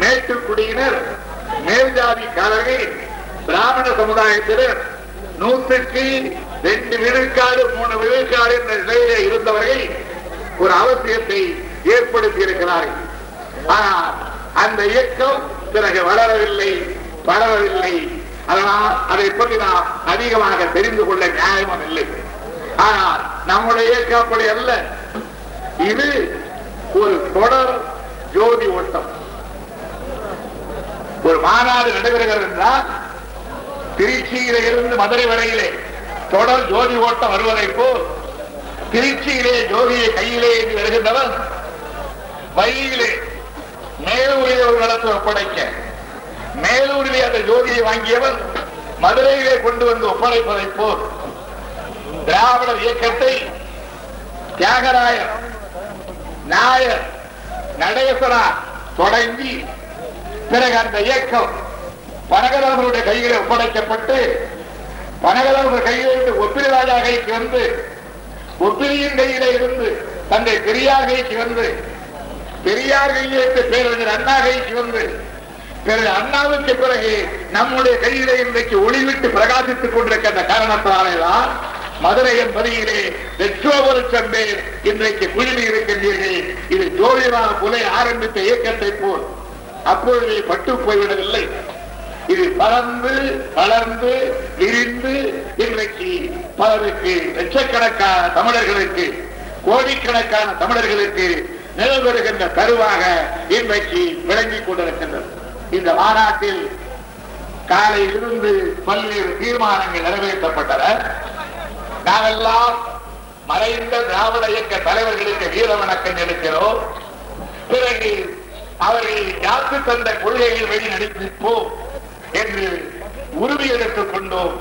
மேட்டுக்குடியினர், மேல்ஜாதிக்காரர்கள், பிராமண சமுதாயத்தினர் நூற்றுக்கு ரெண்டு விழுக்காடு மூணு விழுக்காடு என்ற நிலையிலே இருந்தவர்கள் ஒரு அவசியத்தை ஏற்படுத்தி இருக்கிறார்கள். ஆனால் அந்த இயக்கம் பிறகு வளரவில்லை வளரவில்லை அதனால் அதை பற்றி நாம் அதிகமாக தெரிந்து கொள்ள நியாயமும் இல்லை. ஆனால் நம்முடைய இயக்கப்படி அல்ல, இது ஒரு தொடர் ஜோதி ஓட்டம். ஒரு மாநாடு நடைபெறுகிறது என்றால் திருச்சியிலே இருந்து மதுரை வரையிலே தொடர் ஜோதி ஓட்டம் வருவதை போல், திருச்சியிலே ஜோதியை கையிலே என்று வருகின்றவர் வழியிலே மேலூரிலே ஒரு நலத்தை ஒப்படைக்க, மேலூரிலே அந்த ஜோதியை வாங்கியவர் மதுரையிலே கொண்டு வந்து ஒப்படைப்பதை போல், திராவிடர் இயக்கத்தை தியாகராயர், நாயர், நடேசனார் தொடங்கி பிறகு அந்த இயக்கம் பனகரவர்களுடைய கையிலே ஒப்படைக்கப்பட்டு, பனகரவர்கள் கையிலிருந்து ஒத்திரி ராஜா கைக்கு வந்து, ஒத்திரியின் கையிலே இருந்து தந்தை பெரியார் கைக்கு வந்து, பெரியார் கையிலிருந்து பேரறிஞர் அண்ணா கைக்கு வந்து, பிறகு அண்ணாவுக்கு பிறகு நம்முடைய கையிலே இன்றைக்கு ஒளிவிட்டு பிரகாசித்துக் கொண்டிருக்கின்ற காரணத்தாலேதான் மதுரை என்பதிலே லட்சோப லட்சம் பேர் இன்றைக்கு குழுமி இருக்கின்றீர்கள். இது ஜோதி ராவ் புலே ஆரம்பித்த இயக்கத்தை போல் அப்பொழுது பட்டு போய்விடவில்லை, இது பறந்து வளர்ந்து விரிந்து இன்றைக்கு பலருக்கு, லட்சக்கணக்கான தமிழர்களுக்கு, கோடிக்கணக்கான தமிழர்களுக்கு நிழல் வருகின்ற கருவாக இன்றைக்கு விளங்கிக் கொண்டிருக்கின்றது. இந்த மாநாட்டில் காலையில் இருந்து பல்வேறு தீர்மானங்கள் நிறைவேற்றப்பட்டன. நாமெல்லாம் மறைந்த திராவிட இயக்க தலைவர்களுக்கு வீர வணக்கம் செலுத்தினோம். பிறகு அவர்கள் யாருக்கு தந்த கொள்கைகள் வழி நடிப்போம் என்று உறுதி எடுத்துக் கொண்டோம்.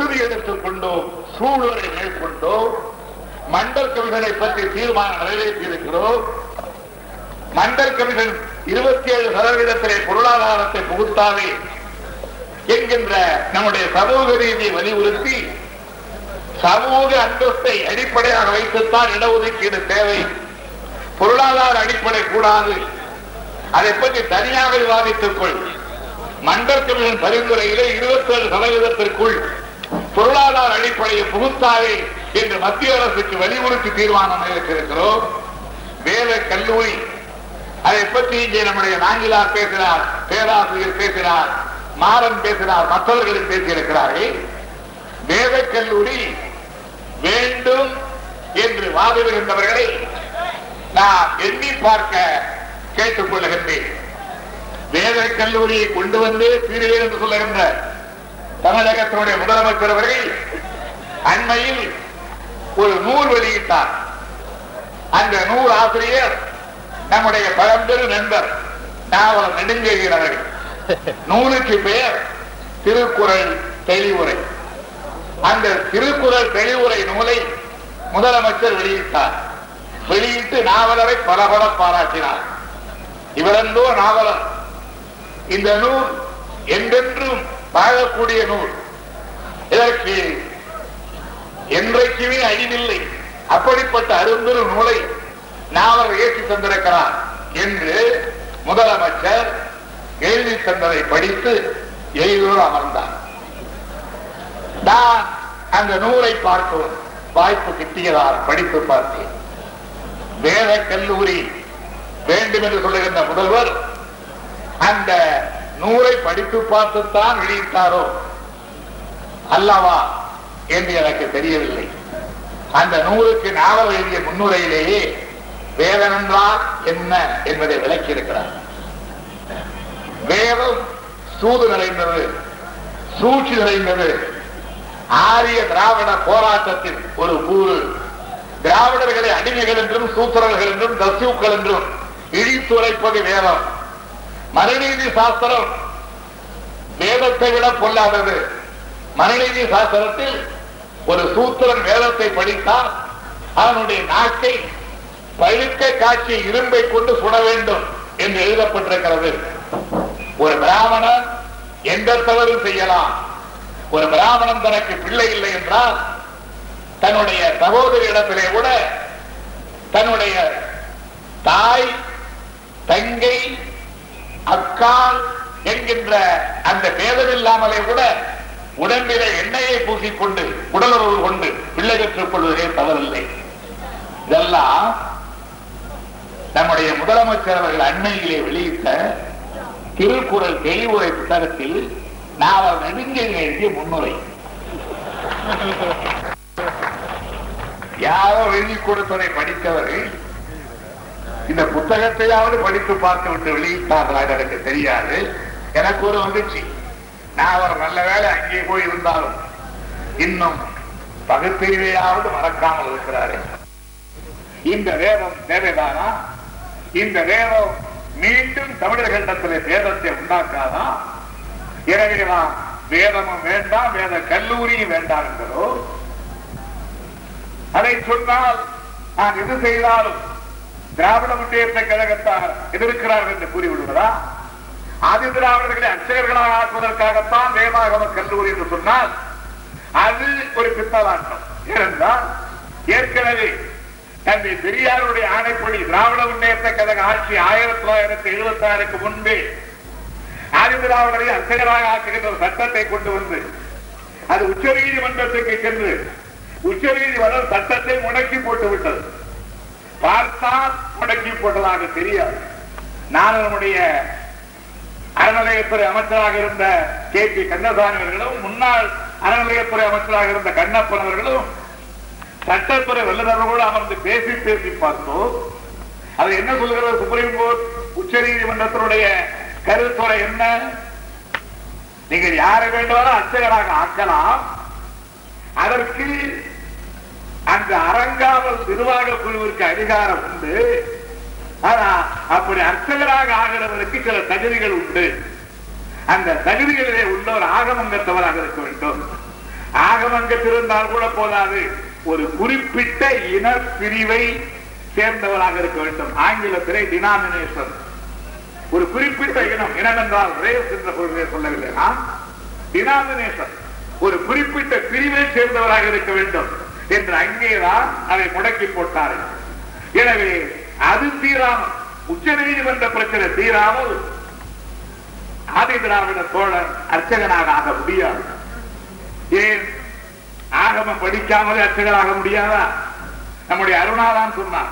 உறுதி எடுத்துக் கொண்டோம், சூழலை மேற்கொண்டோம். மண்டல் கமிஷனை பற்றி தீர்மானம் நிறைவேற்றியிருக்கிறோம். மண்டல் கமிஷன் இருபத்தி ஏழு சதவீதத்திலே பொருளாதாரத்தை புகுத்தாவே என்கின்ற நம்முடைய சமூக ரீதியை வலியுறுத்தி சமூக அந்தஸ்தை அடிப்படையாக வைத்துத்தான் இடஒதுக்கீடு தேவை, பொருளாதார அடிப்படை கூடாது, அதை பற்றி தனியாக விவாதித்துக் கொள். மண்டல் கமிஷன் பரிந்துரையிலே இருபத்தி ஏழு சதவீதத்திற்குள் பொருளாதார அடிப்படையை புகுத்தாரே என்று மத்திய அரசுக்கு வலியுறுத்தி தீர்மானம் நிறைவேற்றியிருக்கிறோம். வேத கல்லூரி அதை பற்றி இங்கே நம்முடைய நாங்கிலார் பேசினார், பேராசிரியர் பேசினார், மாறன் பேசினார், மற்றவர்களும் பேசியிருக்கிறார்கள். வேத கல்லூரி வேண்டும் என்று வாதிடுகின்றவர்களை நான் எண்ணி பார்க்க கேட்டுக் கொள்கின்றேன். வேத கல்லூரியை கொண்டு வந்து தீர்வேன் என்று சொல்லுகின்ற தமிழகத்தினுடைய முதலமைச்சர் அவர்கள் அண்மையில் ஒரு நூல் வெளியிட்டார். அந்த நூல் ஆசிரியர் நம்முடைய பழம்பெரு நண்பர் நாவலர் நெடுங்க அவர்கள். நூலுக்கு பெயர் திருக்குறள் தெளிவுரை. அந்த திருக்குறள் தெளிவுரை நூலை முதலமைச்சர் வெளியிட்டார். வெளியிட்டு நாவலரை பலபல பாராட்டினார். இவரந்தோ நாவலர், இந்த நூல் என்றென்றும் வாழக்கூடிய நூல், இதற்கு என்றைக்குமே அழிவில்லை, அப்படிப்பட்ட அருந்தொரு நூலை நாவலர் ஏற்றி தந்திருக்கிறார் என்று முதலமைச்சர் எழுதி தந்ததை படித்து எழுதியோடு அமர்ந்தார். நான் அந்த நூலை பார்க்க வாய்ப்பு கிட்டியதால் படித்து பார்த்தேன். வேத கல்லூரி வேண்டும் என்று சொல்லுகின்ற முதல்வர் அந்த நூலை படித்து பார்த்துத்தான் வெளியிட்டாரோ அல்லவா என்று எனக்கு தெரியவில்லை. அந்த நூலுக்கு நாவல் எழுதிய முன்னுரையிலேயே வேதம் என்றால் என்ன என்பதை விளக்கி இருக்கிறார். வேதம் சூது நிறைந்தது, சூழ்ச்சி நிறைந்தது, ஆரிய திராவிட போராட்டத்தின் ஒரு கூறு. திராவிடர்களை அடிமைகள் என்றும் சூத்திரர்கள் என்றும் தஸ்யூக்கள் என்றும் இழித்துரைப்பது வேதம். மனுநீதி சாஸ்திரம் வேதத்தை விட பொல்லாதது. மனுநீதி சாஸ்திரத்தில் ஒரு சூத்திரன் வேதத்தை படித்தால் அவனுடைய நாக்கை பழுக்க காட்சி இரும்பை கொண்டு சுட வேண்டும் என்று எழுதப்பட்டிருக்கிறது. ஒரு பிராமணன் எந்த தவறும் செய்யலாம். ஒரு பிராமணன் தனக்கு பிள்ளை இல்லை என்றால் தன்னுடைய சகோதரி இடத்திலே கூட தன்னுடைய தாய், தங்கை, அக்கால் என்கின்ற அந்த பேதம் இல்லாமலே கூட உடம்பிலே எண்ணெயை பூசிக்கொண்டு உடலுறவு கொண்டு பிள்ளை பெற்றுக் கொள்வதே தவறில்லை. இதெல்லாம் நம்முடைய முதலமைச்சர் அவர்கள் அண்மையிலே வெளியிட்ட திருக்குறள் தெளிவுரை புத்தகத்தில் நாவலர் நெடுங்க எழுதிய முன்னுரை. யாரோ எழுதி கொடுத்ததை படித்தவர்கள் இந்த புத்தகத்தையாவது படித்து பார்த்து விட்டு வெளியிட்டார்களா எனக்கு தெரியாது. எனக்கு ஒரு வந்துச்சு, நான் அவர் நல்ல வேலை அங்கே போய் இருந்தாலும் இன்னும் பகுப்பிரிவையாவது மறக்காமல் இருக்கிறாரே. இந்த வேதம் தேவைதானா? இந்த வேதம் மீண்டும் தமிழர்களிடத்திலே வேதத்தை உண்டாக்காதா? எனவே நாம் வேதமும் வேண்டாம், வேத கல்லூரியும் வேண்டாம் என்கிறோ. அதை சொன்னால் நான் எது செய்தாலும் திராவிட முன்னேற்ற கழகத்தார் எதிர்க்கிறார்கள் என்று கூறிவிடுவதா? ஆதி திராவிடர்களை அர்ச்சகர்களாக ஆக்குவதற்காகத்தான் வேதாகம கல்லூரி என்று சொன்னால் அது ஒரு பித்தலாட்டம். ஏனென்றால் ஏற்கனவே தந்தை பெரியாருடைய ஆணைப்படி திராவிட முன்னேற்ற கழக ஆட்சி ஆயிரத்தி தொள்ளாயிரத்தி எழுபத்தி ஆறுக்கு முன்பே ஆதி திராவிடரை அர்ச்சகராக ஆக்குகின்ற ஒரு சட்டத்தை கொண்டு வந்து அது உச்ச நீதிமன்றத்துக்கு சென்று உச்ச நீதிமன்றம் சட்டத்தை முடக்கி போட்டு விட்டது. பார்த்தால் முடக்கி போட்டதாக தெரியாது. நான் நம்முடைய அறநிலையத்துறை அமைச்சராக இருந்த கே பி கந்தசாமி அவர்களும் முன்னாள் அறநிலையத்துறை அமைச்சராக இருந்த கண்ணப்பன் அவர்களும் சட்டத்துறை வல்லுநர்களோடு அமர்ந்து பேசி பேசி பார்த்தோம். அது என்ன சொல்கிறது? சுப்ரீம் கோர்ட் உச்ச நீதிமன்றத்தினுடைய கருத்துறை என்ன? நீங்கள் யாரை வேண்டுமானால் அர்ச்சகராக ஆக்கலாம். அதற்கு அந்த அரங்காவல் நிர்வாக குழுவிற்கு அதிகாரம் உண்டு. ஆனா அப்படி அர்ச்சகராக ஆகிறவருக்கு சில தகுதிகள் உண்டு. அந்த தகுதிகளிலே உள்ளவர் ஆகமங்கத்தவராக இருக்க வேண்டும். ஆகமங்கத்திருந்தால் கூட போதாது, ஒரு குறிப்பிட்ட இன பிரிவை சேர்ந்தவராக இருக்க வேண்டும். ஆங்கிலத்திலே டினாமினேஷன், ஒரு குறிப்பிட்ட இனம். இனம் என்றால் ரேஸ் என்ற பொருளை சொல்லவில்லை, டினாமினேஷன் ஒரு குறிப்பிட்ட பிரிவை சேர்ந்தவராக இருக்க வேண்டும் என்று அங்கேதான் அதை முடக்கி போட்டார்கள். எனவே அது தீராமல், உச்ச நீதிமன்ற பிரச்சனை தீராமல் ஆதி திராவிட தோழர் அர்ச்சகனாக ஆக முடியாது. ஏன் ஆகமம் படிக்காமலே அர்ச்சகனாக முடியாதா? நம்முடைய அருணாதான் சொன்னார்,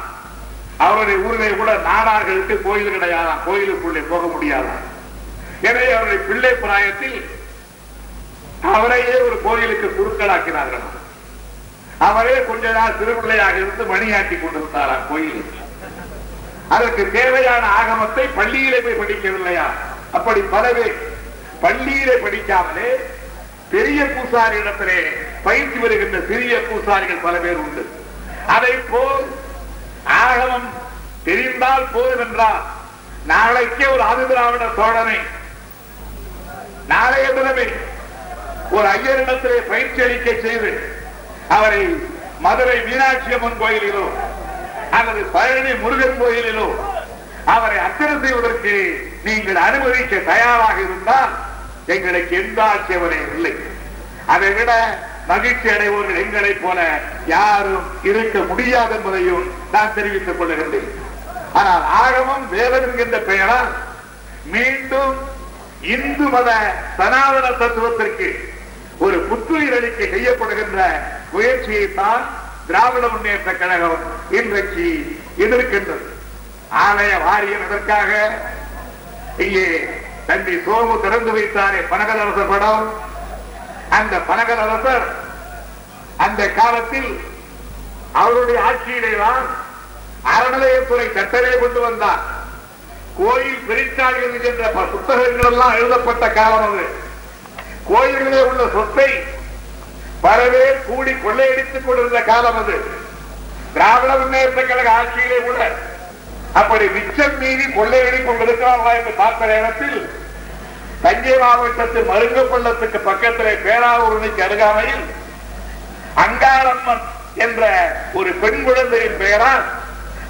அவருடைய ஊரிலே கூட நாடார்களுக்கு கோயில் கிடையாதான், கோயிலுக்குள்ளே போக முடியாதான். எனவே அவருடைய பிள்ளை பிராயத்தில் அவரையே ஒரு கோயிலுக்கு குருக்களாக்கினார்கள். அவரே கொஞ்ச நாள் திருப்பிள்ளையாக இருந்து மணியாட்டி கொண்டிருந்தாரா கோயிலுக்கு. அதற்கு தேவையான ஆகமத்தை பள்ளியிலே போய் படிக்கவில்லையா? அப்படி பலவே பள்ளியிலே படிக்காமலே பெரிய பூசாரி இடத்திலே பயிற்சி பெறுகின்ற பெரிய பூசாரிகள் பல பேர் உண்டு. அதை போல் ஆகமம் தெரிந்தால் போதும் என்றால் நாளைக்கே ஒரு ஆதி திராவிட தோழனை நாளைய தினமே ஒரு ஐயரிடத்திலே பயிற்சி அளிக்கை செய்து அவரை மதுரை மீனாட்சி அம்மன் கோயிலிலோ அல்லது பழனி முருகன் கோயிலிலோ அவரை அர்ச்சனை செய்வதற்கு நீங்கள் அனுமதிக்க தயாராக இருந்தால் எங்களுக்கு எந்த ஆட்சேபனையும் இல்லை. அதை விட மகிழ்ச்சி அடைவோர்கள் எங்களை போல யாரும் இருக்க முடியாது என்பதையும் நான் தெரிவித்துக் கொள்ளுகின்றேன். ஆனால் ஆகமம் வேதம் என்கின்ற பெயரால் மீண்டும் இந்து மத சனாதன தத்துவத்திற்கு ஒரு புத்துயிர் அளிக்க செய்யப்படுகின்ற முயற்சியை தான் திராவிட முன்னேற்ற கழகம் இன்றைக்கு எதிர்க்கின்றது. ஆலய வாரியம் இதற்காக இங்கே தந்தை சோமு திறந்து வைத்தாரே பனகரசர் படம். அந்த பனகரசர் அந்த காலத்தில் அவருடைய ஆட்சியிலே தான் அறநிலையத்துறை சட்டத்தை கொண்டு வந்தார். கோயில் பெருச்சாளி என்கின்ற புத்தகங்கள் எல்லாம் எழுதப்பட்ட காலம் அது. கோயில்களே உள்ள சொத்தை பரவே கூடி கொள்ளையடித்துக் கொண்டிருந்த காலம் அது. திராவிட முன்னேற்ற கழக ஆட்சியிலே கூட அப்படி மிச்சம் மீறி கொள்ளையடிக் கொண்டிருக்கிறார்களா என்று பார்த்த நேரத்தில் தஞ்சை மாவட்டத்தில் மருங்க பள்ளத்துக்கு பக்கத்திலே பேராவூரணிக்கு அருகாமையில் அங்காளம்மன் என்ற ஒரு பெண் குழந்தையின் பெயரால்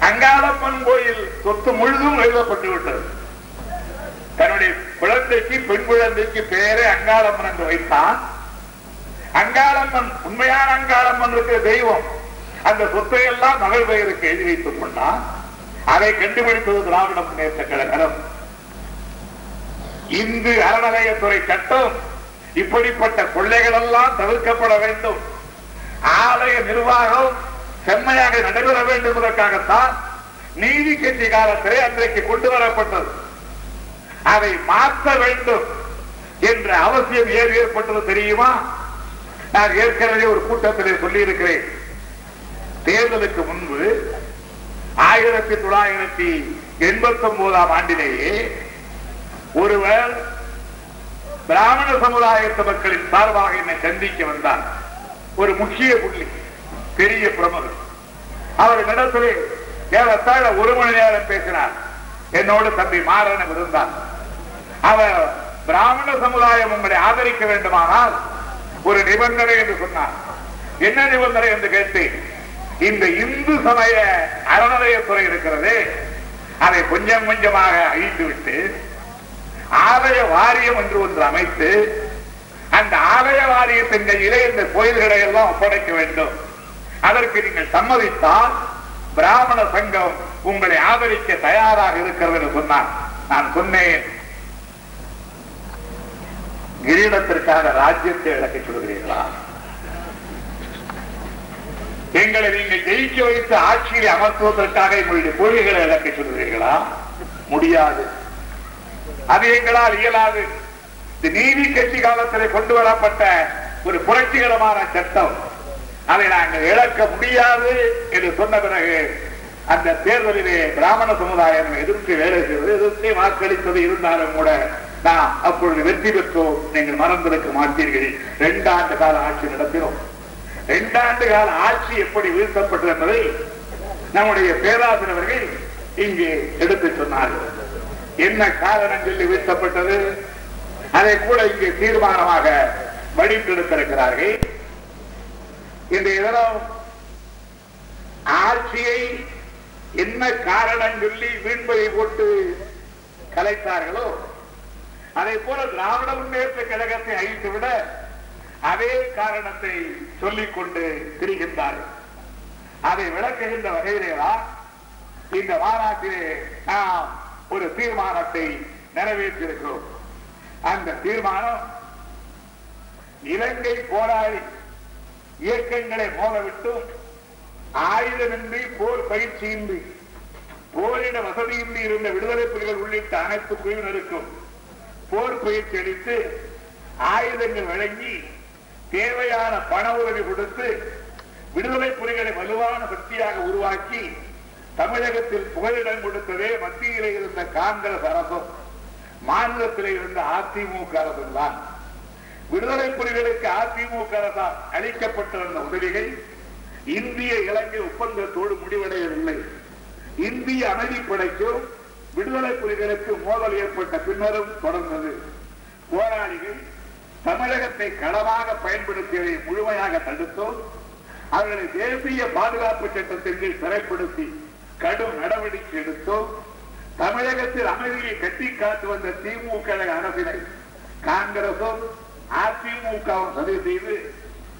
அங்காளம்மன் கோயில் சொத்து முழுதும் எழுதப்பட்டு விட்டது. தன்னுடைய குழந்தைக்கு பெண் குழந்தைக்கு பெயரை அங்காளம்மன் என்று வைத்தான். அங்காளம்மன் உண்மையான அங்காளம்மன் இருக்கிற தெய்வம். அந்த சொத்தை எல்லாம் மகள் பெயருக்கு எழுதி வைத்துக் கொண்டான். அதை கண்டுபிடித்தது திராவிட முன்னேற்ற கழகம். இந்து அறநிலையத்துறை சட்டம் இப்படிப்பட்ட கொள்ளைகள் எல்லாம் தவிர்க்கப்பட வேண்டும், ஆலய நிர்வாகம் செம்மையாக நடைபெற வேண்டும் என்பதற்காகத்தான் நீதி கட்சி காலத்திலே அன்றைக்கு கொண்டு வரப்பட்டது. அதை மாற்ற வேண்டும் என்ற அவசியம் ஏன் ஏற்பட்டது தெரியுமா? நான் ஏற்கனவே ஒரு கூட்டத்திலே சொல்லி இருக்கிறேன். தேர்தலுக்கு முன்பு ஆயிரத்தி தொள்ளாயிரத்தி எண்பத்தி ஒன்பதாம் ஆண்டிலேயே ஒருவர் பிராமண சமுதாயத்த மக்களின் சார்பாக என்னை சந்திக்க வந்தார். ஒரு முக்கிய புள்ளி, பெரிய பிரமுகர். அவர் நடத்திலே ஏறத்தாழ ஒரு மணி நேரம் பேசினார். என்னோடு தம்பி மாறன் இருந்தார். அவர் பிராமண சமுதாயம் உங்களை ஆதரிக்க வேண்டுமானால் ஒரு நிபந்தனை என்று சொன்னார். என்ன நிபந்தனை என்று கேட்டேன். இந்த இந்து சமய அறநிலையத்துறை இருக்கிறது, அதை கொஞ்சம் கொஞ்சமாக அழித்துவிட்டு ஆலய வாரியம் என்று ஒன்று அமைத்து அந்த ஆலய வாரியத்தின் கையிலே இந்த கோயில்களை எல்லாம் ஒப்படைக்க வேண்டும். அதற்கு நீங்கள் சம்மதித்தால் பிராமண சங்கம் உங்களை ஆதரிக்க தயாராக இருக்கிறது என்று சொன்னார். நான் சொன்னேன், கிரீடத்திற்காக ராஜ்யத்தை இழக்க சொல்கிறீர்களா? எங்களை நீங்கள் ஜெயிக்க வைத்து ஆட்சியை அமர்த்துவதற்காக எங்களுடைய கொள்கைகளை இழக்க சொல்கிறீர்களா? முடியாது, அது எங்களால் இயலாது. இந்த நீதி கட்சி காலத்தில் கொண்டு வரப்பட்ட ஒரு புரட்சிகரமான சட்டம், அதை நாங்கள் இழக்க முடியாது என்று சொன்ன பிறகு அந்த தேர்தலிலே பிராமண சமுதாயம் எதிர்த்து வேலை செய்வது, எதிர்த்து வாக்களித்தது இருந்தாலும் கூட நாம் அப்பொழுது வெற்றி பெற்றோம். நீங்கள் மறந்திருக்க மாட்டீர்கள். ரெண்டு ஆண்டு கால ஆட்சி நடத்தினோம். இரண்டாண்டு கால ஆட்சி எப்படி வீழ்த்தப்பட்டது என்பதை நம்முடைய பேராசிரியர்கள் இங்கே எடுத்து சொன்னார்கள். என்ன காரணம் சொல்லி வீழ்த்தப்பட்டது அதை கூட இங்கே தீர்மானமாக வடிவெடுத்திருக்கிறார்கள். இந்த இதனம் ஆட்சியை என்ன காரணம் சொல்லி வீண்பதை போட்டு கலைத்தார்களோ அதே போல திராவிட முன்னேற்ற கழகத்தை அழித்துவிட அதே காரணத்தை சொல்லிக் கொண்டு திரிகின்றார்கள். அதை விளக்குகின்ற வகையிலேதான் இந்த மாநாட்டிலே நாம் ஒரு தீர்மானத்தை நிறைவேற்றியிருக்கிறோம். அந்த தீர்மானம் இலங்கை போராளி இயக்கங்களை மோதவிட்டும் ஆயுதமின்றி போர் பயிற்சியின்றி போரிட வசதியின்றி இருந்த விடுதலை புலிகள் உள்ளிட்ட அனைத்து குழுவினருக்கும் போர் பயிற்சி அளித்து ஆயுதங்கள் வழங்கி தேவையான பண உதவி கொடுத்து விடுதலை புலிகளை வலுவான சக்தியாக உருவாக்கி தமிழகத்தில் புகலிடம் கொடுத்ததே மத்தியிலே இருந்த காங்கிரஸ் அரசும் மாநிலத்திலே இருந்த அதிமுக அரசும் தான். விடுதலை புலிகளுக்கு அதிமுக அரசால் அளிக்கப்பட்டிருந்த உதவிகள் இந்திய இலங்கை ஒப்பந்தத்தோடு முடிவடையவில்லை. இந்திய அமைதிப்படைக்கும் விடுதலை புலிகளுக்கு மோதல் ஏற்பட்ட பின்னரும் தொடர்ந்தது. போராளிகள் தமிழகத்தை களமாக பயன்படுத்தியதை முழுமையாக தடுத்தோம். அவர்களை தேசிய பாதுகாப்பு சட்டத்தின் சிறைப்படுத்தி கடும் நடவடிக்கை எடுத்தோம். தமிழகத்தில் அமைதியை கட்டி காத்து வந்த திமுக அரசினை காங்கிரசும் அதிமுகவும் சதி செய்து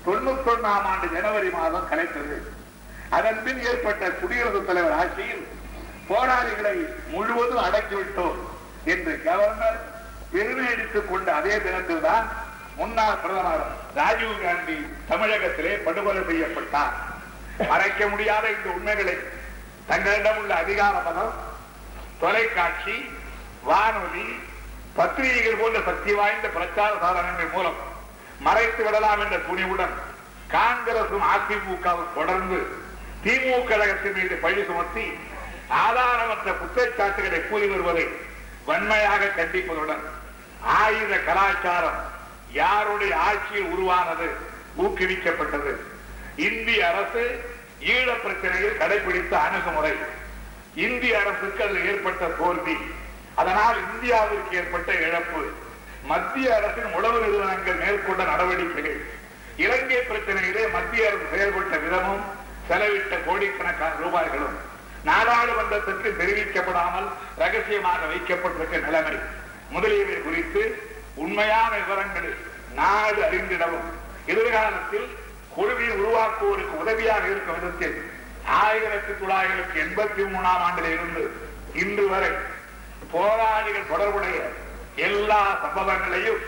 தொண்ணூத்தி ஒன்னாம் ஆண்டு ஜனவரி மாதம் கலைத்தது. அதன் பின் ஏற்பட்ட குடியரசுத் தலைவர் ஆட்சியில் போராளிகளை முழுவதும் அடக்கிவிட்டோம் என்று கவர்னர் பெருமை அடித்துக் கொண்ட அதே தினத்தில்தான் முன்னாள் பிரதமர் ராஜீவ்காந்தி தமிழகத்திலே படுகொலை செய்யப்பட்டார். மறைக்க முடியாத இந்த உண்மைகளை தங்களிடம் உள்ள அதிகார பலம், தொலைக்காட்சி, வானொலி, பத்திரிகைகள் போன்ற சக்தி வாய்ந்த பிரச்சார சாதனங்கள் மூலம் மறைத்து விடலாம் என்ற துணிவுடன் காங்கிரசும் அதிமுகவும் தொடர்ந்து திமுக கழகத்தின் மீது பழி சுமத்தி ஆதாரமற்ற குற்றச்சாட்டுகளை கூறி வருவதை வன்மையாக கண்டிப்பதுடன் ஆயுத கலாச்சாரம் யாருடைய ஆட்சியில் உருவானது ஊக்குவிக்கப்பட்டது. இந்திய அரசு ஈழ பிரச்சனையில் கடைபிடித்த அணுகுமுறை, இந்திய அரசுக்கு அதில் ஏற்பட்ட தோல்வி, அதனால் இந்தியாவிற்கு ஏற்பட்ட இழப்பு, மத்திய அரசின் உளவு நிறுவனங்கள் மேற்கொண்ட நடவடிக்கைகள், இலங்கை பிரச்சனையிலே மத்திய அரசு செயல்பட்ட விதமும் செலவிட்ட கோடிக்கணக்கான ரூபாய்களும் நாடாளுமன்றத்திற்கு தெரிவிக்கப்படாமல் ரகசியமாக வைக்கப்பட்டிருக்க நிலைமை, முதலியவை குறித்து உண்மையான விவரங்களை நாடு அறிந்திடவும் எதிர்காலத்தில் குழுவை உருவாக்குவோருக்கு உதவியாக இருக்கும் விதத்தில் ஆயிரத்தி தொள்ளாயிரத்தி எண்பத்தி மூணாம் ஆண்டில் இருந்து இன்று வரை போராளிகள் தொடர்புடைய எல்லா சம்பவங்களையும்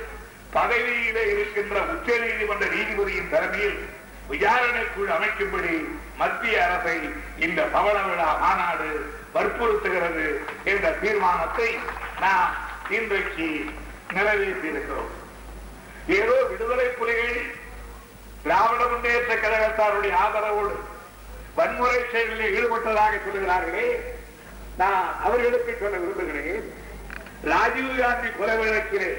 பதவியிலே இருக்கின்ற உச்ச நீதிமன்ற நீதிபதியின் தலைமையில் விசாரணைக்குழு அமைக்கும்படி மத்திய அரசை இந்த பவள விழா மாநாடு வற்புறுத்துகிறது என்ற தீர்மானத்தை நாம் இன்றைக்கு நிறைவேற்றியிருக்கிறோம். ஏதோ விடுதலை புலிகள் திராவிட முன்னேற்ற கழகத்தாருடைய ஆதரவோடு வன்முறை செயலில் ஈடுபட்டதாக சொல்கிறார்களே, நான் அவர்களுக்கு சொல்ல விரும்புகிறேன், ராஜீவ்காந்தி கொலை வழக்கிலே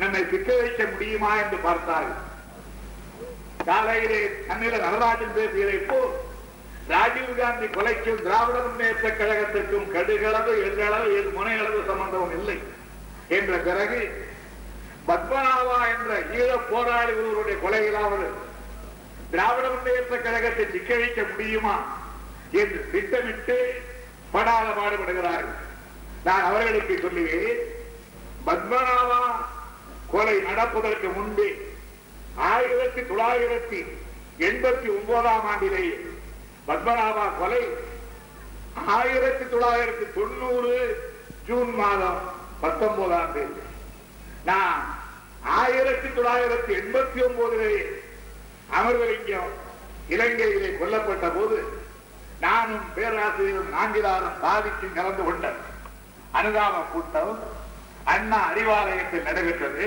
நம்மை சிக்க வைக்க முடியுமா என்று பார்த்தார்கள். காலையிலே அன்னில நடராஜன் பேசியதை போல் ராஜீவ்காந்தி கொலைக்கும் திராவிட முன்னேற்ற கழகத்திற்கும் கடுகளவு எதிரளவு எது முனைகளவு சம்பந்தமும் இல்லை என்ற பிறகு பத்மநாபா என்ற ஈழ போராளி ஒருவருடைய கொலையிலாவது திராவிட முன்னேற்ற கழகத்தை சிக்க வைக்க முடியுமா என்று திட்டமிட்டு படாத பாடுபடுகிறார்கள். நான் அவர்களுக்கு சொல்லுவேன், பத்மநாபா கொலை நடப்பதற்கு முன்பே ஆயிரத்தி தொள்ளாயிரத்தி எண்பத்தி ஒன்பதாம் ஆண்டிலேயே பத்மநாபா கொலை ஆயிரத்தி தொள்ளாயிரத்தி தொண்ணூறு ஜூன் மாதம் பத்தொன்பதாம் தேதி, நான் ஆயிரத்தி தொள்ளாயிரத்தி எண்பத்தி ஒன்பதிலேயே அமிர்தலிங்கம் இலங்கையிலே கொல்லப்பட்ட போது நானும் பேராசிரியரும் நாங்கிலாரும் சாதிக்கும் கலந்து கொண்ட அனுதாப கூட்டம் அண்ணா அறிவாலயத்தில் நடைபெற்றது.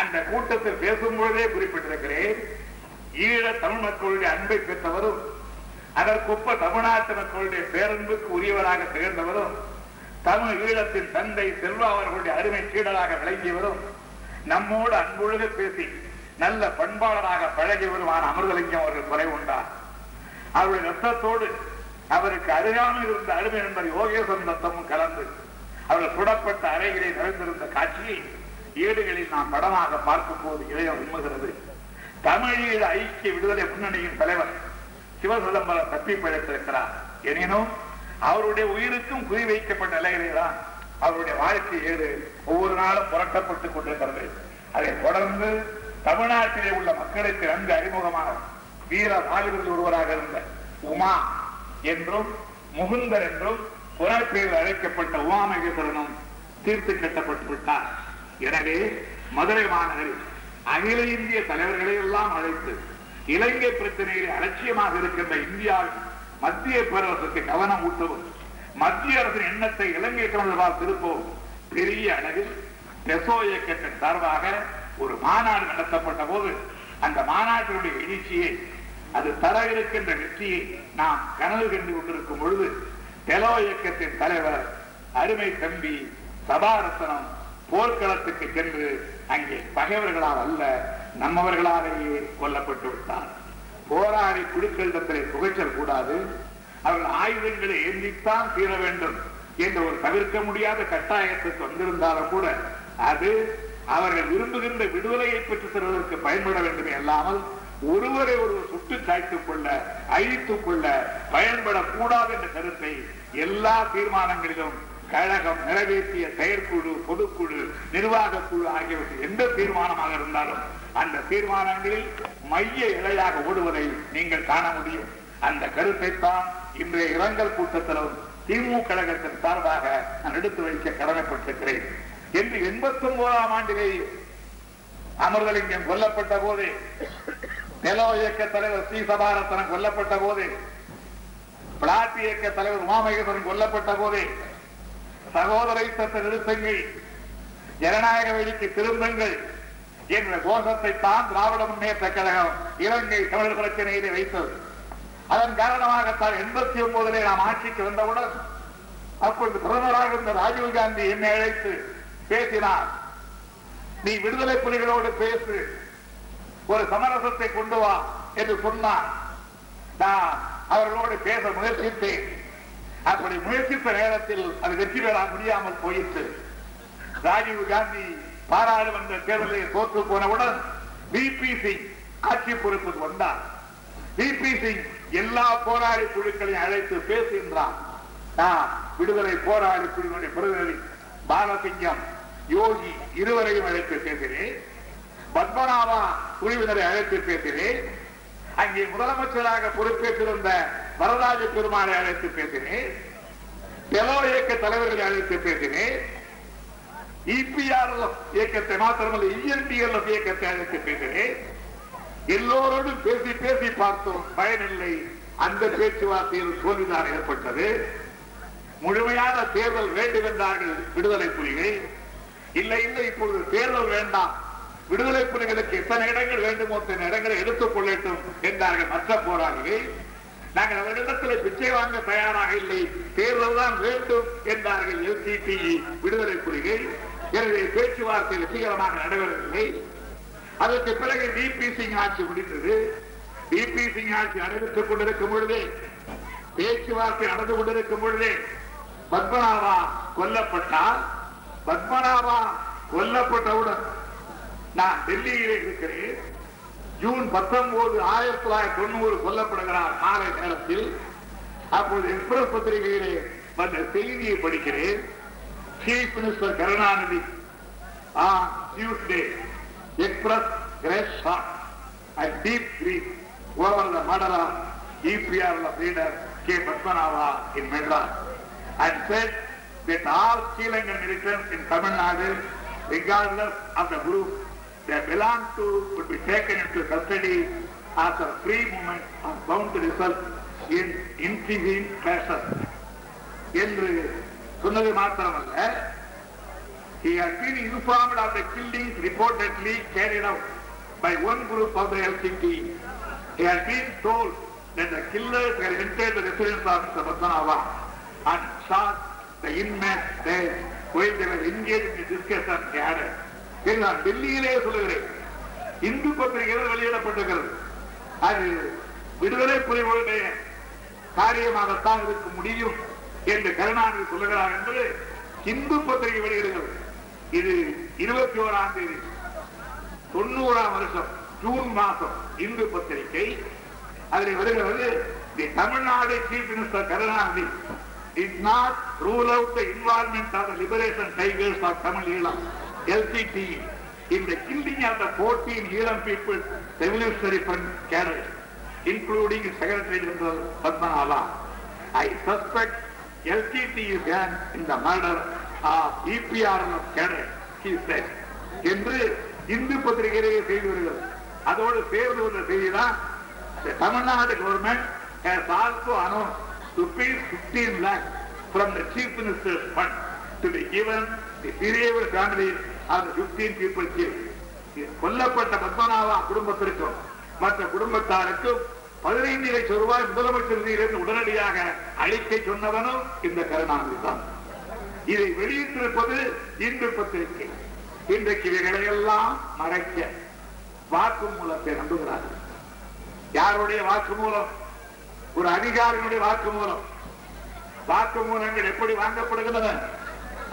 அந்த கூட்டத்தில் பேசும்பொழுதே குறிப்பிட்டிருக்கிறேன், ஈழ தமிழ் மக்களுடைய அன்பை பெற்றவரும் அதற்கொப்ப தமிழ்நாட்டு மக்களுடைய பேரன்புக்கு உரியவராக திகழ்ந்தவரும் தமிழ் ஈழத்தின் தந்தை செல்வா அவர்களுடைய அருமை சீடராக விளங்கியவரும் நம்மோடு அன்பொழுது பேசி நல்ல பண்பாளராக பழகியவருமான அமிர்தலிங்கம் அவர்கள் கொலை உண்டார். அவருடைய ரத்தத்தோடு அவருக்கு அருகாமல் இருந்த அருமை நண்பர் யோகேசன் ரத்தமும் கலந்து அவர்கள் சுடப்பட்ட அறைகளை நிறைந்திருந்த காட்சியை ஏடுகளில் நாம் படமாக பார்க்கும் போது இதயம் விரும்புகிறது. தமிழீழ ஐக்கிய விடுதலை முன்னணியின் தலைவர் சிவசிதம்பரம் தப்பி பிழைத்திருக்கிறார். எனினும் அவருடைய உயிருக்கும் குறிவைக்கப்பட்ட நிலையிலேதான் அவருடைய வாழ்க்கை ஏடு ஒவ்வொரு நாளும் புரட்டப்பட்டுக் கொண்டிருக்கிறது. அதை தொடர்ந்து தமிழ்நாட்டிலே உள்ள மக்களுக்கு நன்கு அறிமுகமான வீர வாலிபர்கள் ஒருவராக இருந்த உமா என்றும் முகுந்தர் என்றும் புறப்பெயர் அழைக்கப்பட்ட உமாமகேஸ்வரனும் தீர்த்து கட்டப்பட்டு விட்டார். எனவே மதுரை மாநகரில் அகில இந்திய தலைவர்களை எல்லாம் அழைத்து இலங்கை பிரச்சனையில் அலட்சியமாக இருக்கின்ற இந்தியாவில் மத்திய பேரரசுக்கு கவனம் ஊட்டவும் மத்திய அரசின் எண்ணத்தை இலங்கை தமிழர்களால் திருப்பவும் பெரிய அளவில் டெசோ இயக்கத்தின் சார்பாக ஒரு மாநாடு நடத்தப்பட்ட போது அந்த மாநாட்டினுடைய எழுச்சியை அது தர இருக்கின்ற வெற்றியை நாம் கனவு கண்டு கொண்டிருக்கும் பொழுது டெலோ இயக்கத்தின் தலைவர் அருமை தம்பி சபாரத்தினம் போர்க்களத்துக்கு சென்று அங்கே பகைவர்களால் அல்ல நம்மவர்களாலேயே கொல்லப்பட்டு விட்டார். போராடி குழுக்களிடத்திலே புகைச்சல் கூடாது, அவர்கள் ஆயுதங்களை ஏந்தித்தான் தீர வேண்டும் என்ற ஒரு தவிர்க்க முடியாத கட்டாயத்துக்கு வந்திருந்தாலும் கூட அது அவர்கள் விரும்புகின்ற விடுதலையை பெற்று தருவதற்கு பயன்பட வேண்டுமே அல்லாமல் ஒருவரை ஒருவர் சுட்டு காய்த்துக் கொள்ள அழித்துக் கொள்ள பயன்படக்கூடாது என்ற கருத்தை எல்லா தீர்மானங்களிலும் கழகம் நிறைவேற்றிய செயற்குழு பொதுக்குழு நிர்வாக குழு ஆகியவற்றில் எந்த தீர்மானமாக இருந்தாலும் அந்த தீர்மானங்களில் மைய இழையாக ஓடுவதை நீங்கள் காண முடியும். அந்த கருத்தைத்தான் இன்றைய இரங்கல் கூட்டத்திலும் திமுக கழகத்தின் சார்பாக நான் எடுத்து வைக்க கடமைப்பட்டிருக்கிறேன் என்று எண்பத்தி ஒன்பதாம் ஆண்டிலேயே அமிர்தலிங்கம் கொல்லப்பட்ட போது நிலோ இயக்க தலைவர் சி சபாரத்தனம் கொல்லப்பட்ட போது பிளாட் இயக்க தலைவர் உமாமகேஸ்வரன் கொல்லப்பட்ட போது சகோதரை தத்த நிறுத்தங்கள் ஜனநாயக வழிக்கு திரும்பங்கள் என்ற கோஷத்தை தான் திராவிட முன்னேற்ற கழகம் இலங்கை தமிழர் பிரச்சனையிலே வைத்தது. அதன் காரணமாகத்தான் எண்பத்தி ஒன்பதிலே நாம் ஆட்சிக்கு வந்தவுடன் அப்பொழுது பிரதமராக இருந்த ராஜீவ்காந்தி என்னை அழைத்து பேசினார். நீ விடுதலை புலிகளோடு பேசு, ஒரு சமரசத்தை கொண்டு வா என்று சொன்னார். நான் அவர்களோடு பேச முயற்சித்தேன். அப்படி முயற்சித்த நேரத்தில் அது வெற்றி பெற முடியாமல் போயிற்று. ராஜீவ்காந்தி பாராளுமன்ற தேர்தலில் தோற்று போனவுடன் வி பி சிங் ஆட்சி பொறுப்புக்கு வந்தார். வி பி சிங் எல்லா போராளி குழுக்களையும் அழைத்து பேசுகின்றார். விடுதலை போராளி குழுவினுடைய பிரதிநிதி பாலசிங்கம் யோகி இருவரையும் அழைத்து சேர்க்கிறேன், பத்மநாபா குழுவினரை அழைத்து சேர்க்கிறேன், அங்கே முதலமைச்சராக பொறுப்பேற்றிருந்த வரராஜ பெருமாளை அழைத்து பேசினேன், செலோ இயக்க தலைவர்களை அழைத்து பேசினேன், இயக்கத்தை மாத்திரமல்ல இஎன்டிஎல்எஃப் இயக்கத்தை அழைத்து பேசினேன். எல்லோரோடும் பேசி பேசி பார்த்தோம், பயனில்லை. அந்த பேச்சுவார்த்தையில் தோல்விதான் ஏற்பட்டது. முழுமையான தேர்தல் வேண்டும் என்றார்கள் விடுதலை புலிகள். இல்லை இல்லை, இப்பொழுது தேர்தல் வேண்டாம், விடுதலை புலிகளுக்கு எத்தனை இடங்கள் வேண்டுமோ அத்தனை இடங்களை எடுத்துக் கொள்ளட்டும் என்றார்கள் மற்ற போராளிகள். நாங்கள் அவர்களிடத்தில் பிச்சை வாங்க தயாராக இல்லை, தேர்தல் தான் வேண்டும் என்றார்கள் எல்சிபிஇ விடுதலை புலிகள். எனவே பேச்சுவார்த்தை வெற்றிகரமாக நடைபெறவில்லை. அதற்கு பிறகு டி பி சிங் ஆட்சி முடிந்தது. டி பி சிங் ஆட்சி நடைபெற்றுக் கொண்டிருக்கும் பொழுதே, பேச்சுவார்த்தை நடந்து கொண்டிருக்கும் பொழுதே பத்மநாபா கொல்லப்பட்டால், பத்மநாபா கொல்லப்பட்டவுடன் நான் டெல்லியிலே இருக்கிறேன். ஜூன் பத்தொன்பது ஆயிரத்தி தொள்ளாயிரத்தி தொண்ணூறு கொல்லப்படுகிறார் மாலை நேரத்தில். அப்போது எக்ஸ்பிரஸ் பத்திரிகையிலே வந்த செய்தியை படிக்கிறேன். Chief minister Karunanidhi on Tuesday expressed great shock and deep grief over the murder of E P R leader K Padmanabha in Madras and said that all Sri Lankan militants in Tamil Nadu regardless of the group they belong to would be taken into custody after free movement are bound to result in increasing clashes என்று சொன்னது மாத்திரமல்ல, he has been informed of the killings reportedly carried out by one group of the L C T. He has been told that the killers had entered the residence of Mister Patmanava and shot the inmates there while they were engaged in discussion. He had a நான் டெல்லியிலே சொல்லுகிறேன். இந்து பத்திரிகைகள் வெளியிடப்பட்டிருக்கிறது, அது விடுதலை புலிகளுடைய காரியமாகத்தான் இருக்க முடியும் என்று கருணாநிதி சொல்லுகிறார் என்று இந்து பத்திரிகை வெளியிடுகிறது. இது இருபத்தி ஓராம் தேதி தொண்ணூறாம் வருஷம் ஜூன் மாதம் இந்து பத்திரிகை. அதில் வருகிறது, the Tamil Nadu chief minister Karunanidhi it not rule out the involvement of the Liberation Tigers of Tamil Eelam L C T in the killing of the fourteen Elam people, revolutionary front carried, including Secretary General Padmanabha. I suspect L C T is involved in the murder of E P R L of carried, he said. என்று இந்து பத்திரிகையிலேயே செய்து வருகிறது. அதோடு சேர்ந்து உள்ள செய்திதான், the Tamilnadu government has also announced rupees fifteen lakhs from the Chief Minister's fund to be given the Thiriyur family. கொல்லப்பட்ட பத்மநாபா குடும்பத்திற்கும் மற்ற குடும்பத்தாருக்கும் பதினைந்து லட்சம் ரூபாய் முதலமைச்சர் உடனடியாக அளிக்க சொன்னவனும் இந்த கருணாநிதி தான். இதை வெளியிட்டிருப்பது இந்து பத்திரிகை. இன்றைக்கு இவைகளையெல்லாம் மறைக்க வாக்கு மூலத்தை நம்புகிறார்கள். யாருடைய வாக்கு மூலம்? ஒரு அதிகாரியினுடைய வாக்கு மூலம். வாக்கு மூலங்கள் எப்படி வாங்கப்படுகின்றன?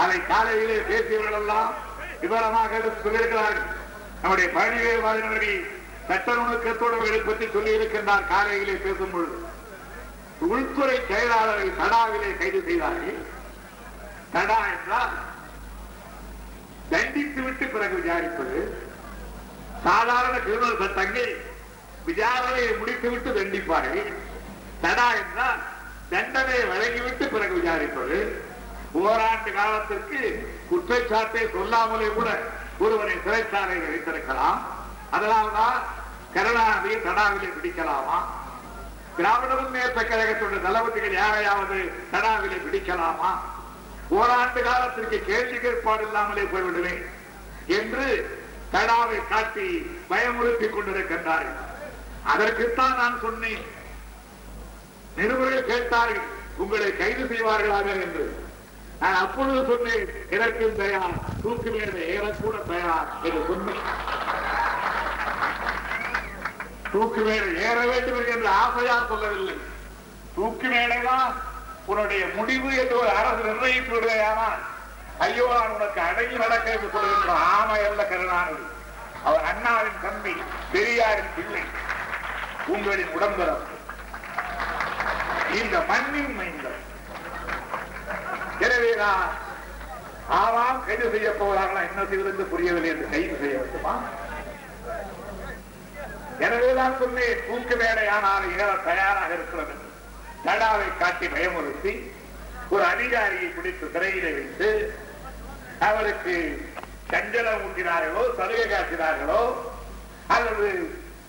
அதை காலையிலே பேசியவர்கள் எல்லாம் விவரமாக சொல்லியிருக்கிறார்கள். நம்முடைய பழனிவேல்ராஜனுடைய சட்ட நுணுக்கத்தோடு பற்றி சொல்லி இருக்கின்றார். காலையிலே பேசும்பொழுது உள்துறை செயலாளரை தடாவிலே கைது செய்தார்கள். தடா என்றால் தண்டித்து விட்டு பிறகு விசாரிப்பது. சாதாரண கிரிமினல் சட்டங்கள் விசாரணையை முடித்துவிட்டு தண்டிப்பார்கள். தடா என்றால் தண்டனை வழங்கிவிட்டு பிறகு விசாரிப்பது. ஓராண்டு காலத்திற்கு குற்றச்சாட்டை சொல்லாமலே கூட ஒருவரை சிறைச்சாலையை வைத்திருக்கலாம். அதனால்தான் கருணாநிதி தடாவிலே பிடிக்கலாமா? திராவிட முன்னேற்ற கழகத்துடைய தளபதிகள் யாரையாவது தடாவிலே பிடிக்கலாமா? ஓராண்டு காலத்திற்கு கேள்வி கேட்பாடு இல்லாமலே போய்விடுவேன் என்று தடாவை காட்டி பயமுறுத்திக் கொண்டிருக்கின்றார்கள். அதற்குத்தான் நான் சொன்னேன். நிருபர்கள் கேட்டார்கள், உங்களை கைது செய்வார்களாக என்று. நான் அப்பொழுது சொன்னேன், எனக்கும் தயார், தூக்கு மேலே ஏறக்கூட தயார் என்று சொன்னேன். தூக்கு மேலே ஏற வேண்டும் என்று ஆசையால் சொல்லவில்லை. தூக்கு மேலேதான் உன்னுடைய முடிவு என்று ஒரு அரசு நிர்ணயித்து விடுவேயானால் ஐயோ நான் உனக்கு அடங்கி நடக்க என்று சொல்கின்ற ஆமை அல்ல கருணாநிதி. அவர் அண்ணாவின் தம்பி, பெரியாரின் பிள்ளை, உங்களின் உடம்பிறப்பு, இந்த மண்ணின் மைந்தர். எனவே நான் ஆவாம் கைது செய்ய போவதாகலாம், என்ன செய்வதற்கு புரியவில்லை என்று கைது செய்ய வேண்டுமா? எனவேதான் சொன்னேன் தூக்கு வேலையானால் ஏற தயாராக இருக்கிறது. தடாவை காட்டி பயமுறுத்தி ஒரு அதிகாரியை பிடித்து சிறையிலே வைத்து அவருக்கு சஞ்சலம் ஊட்டினார்களோ, சலுகை காட்டினார்களோ, அல்லது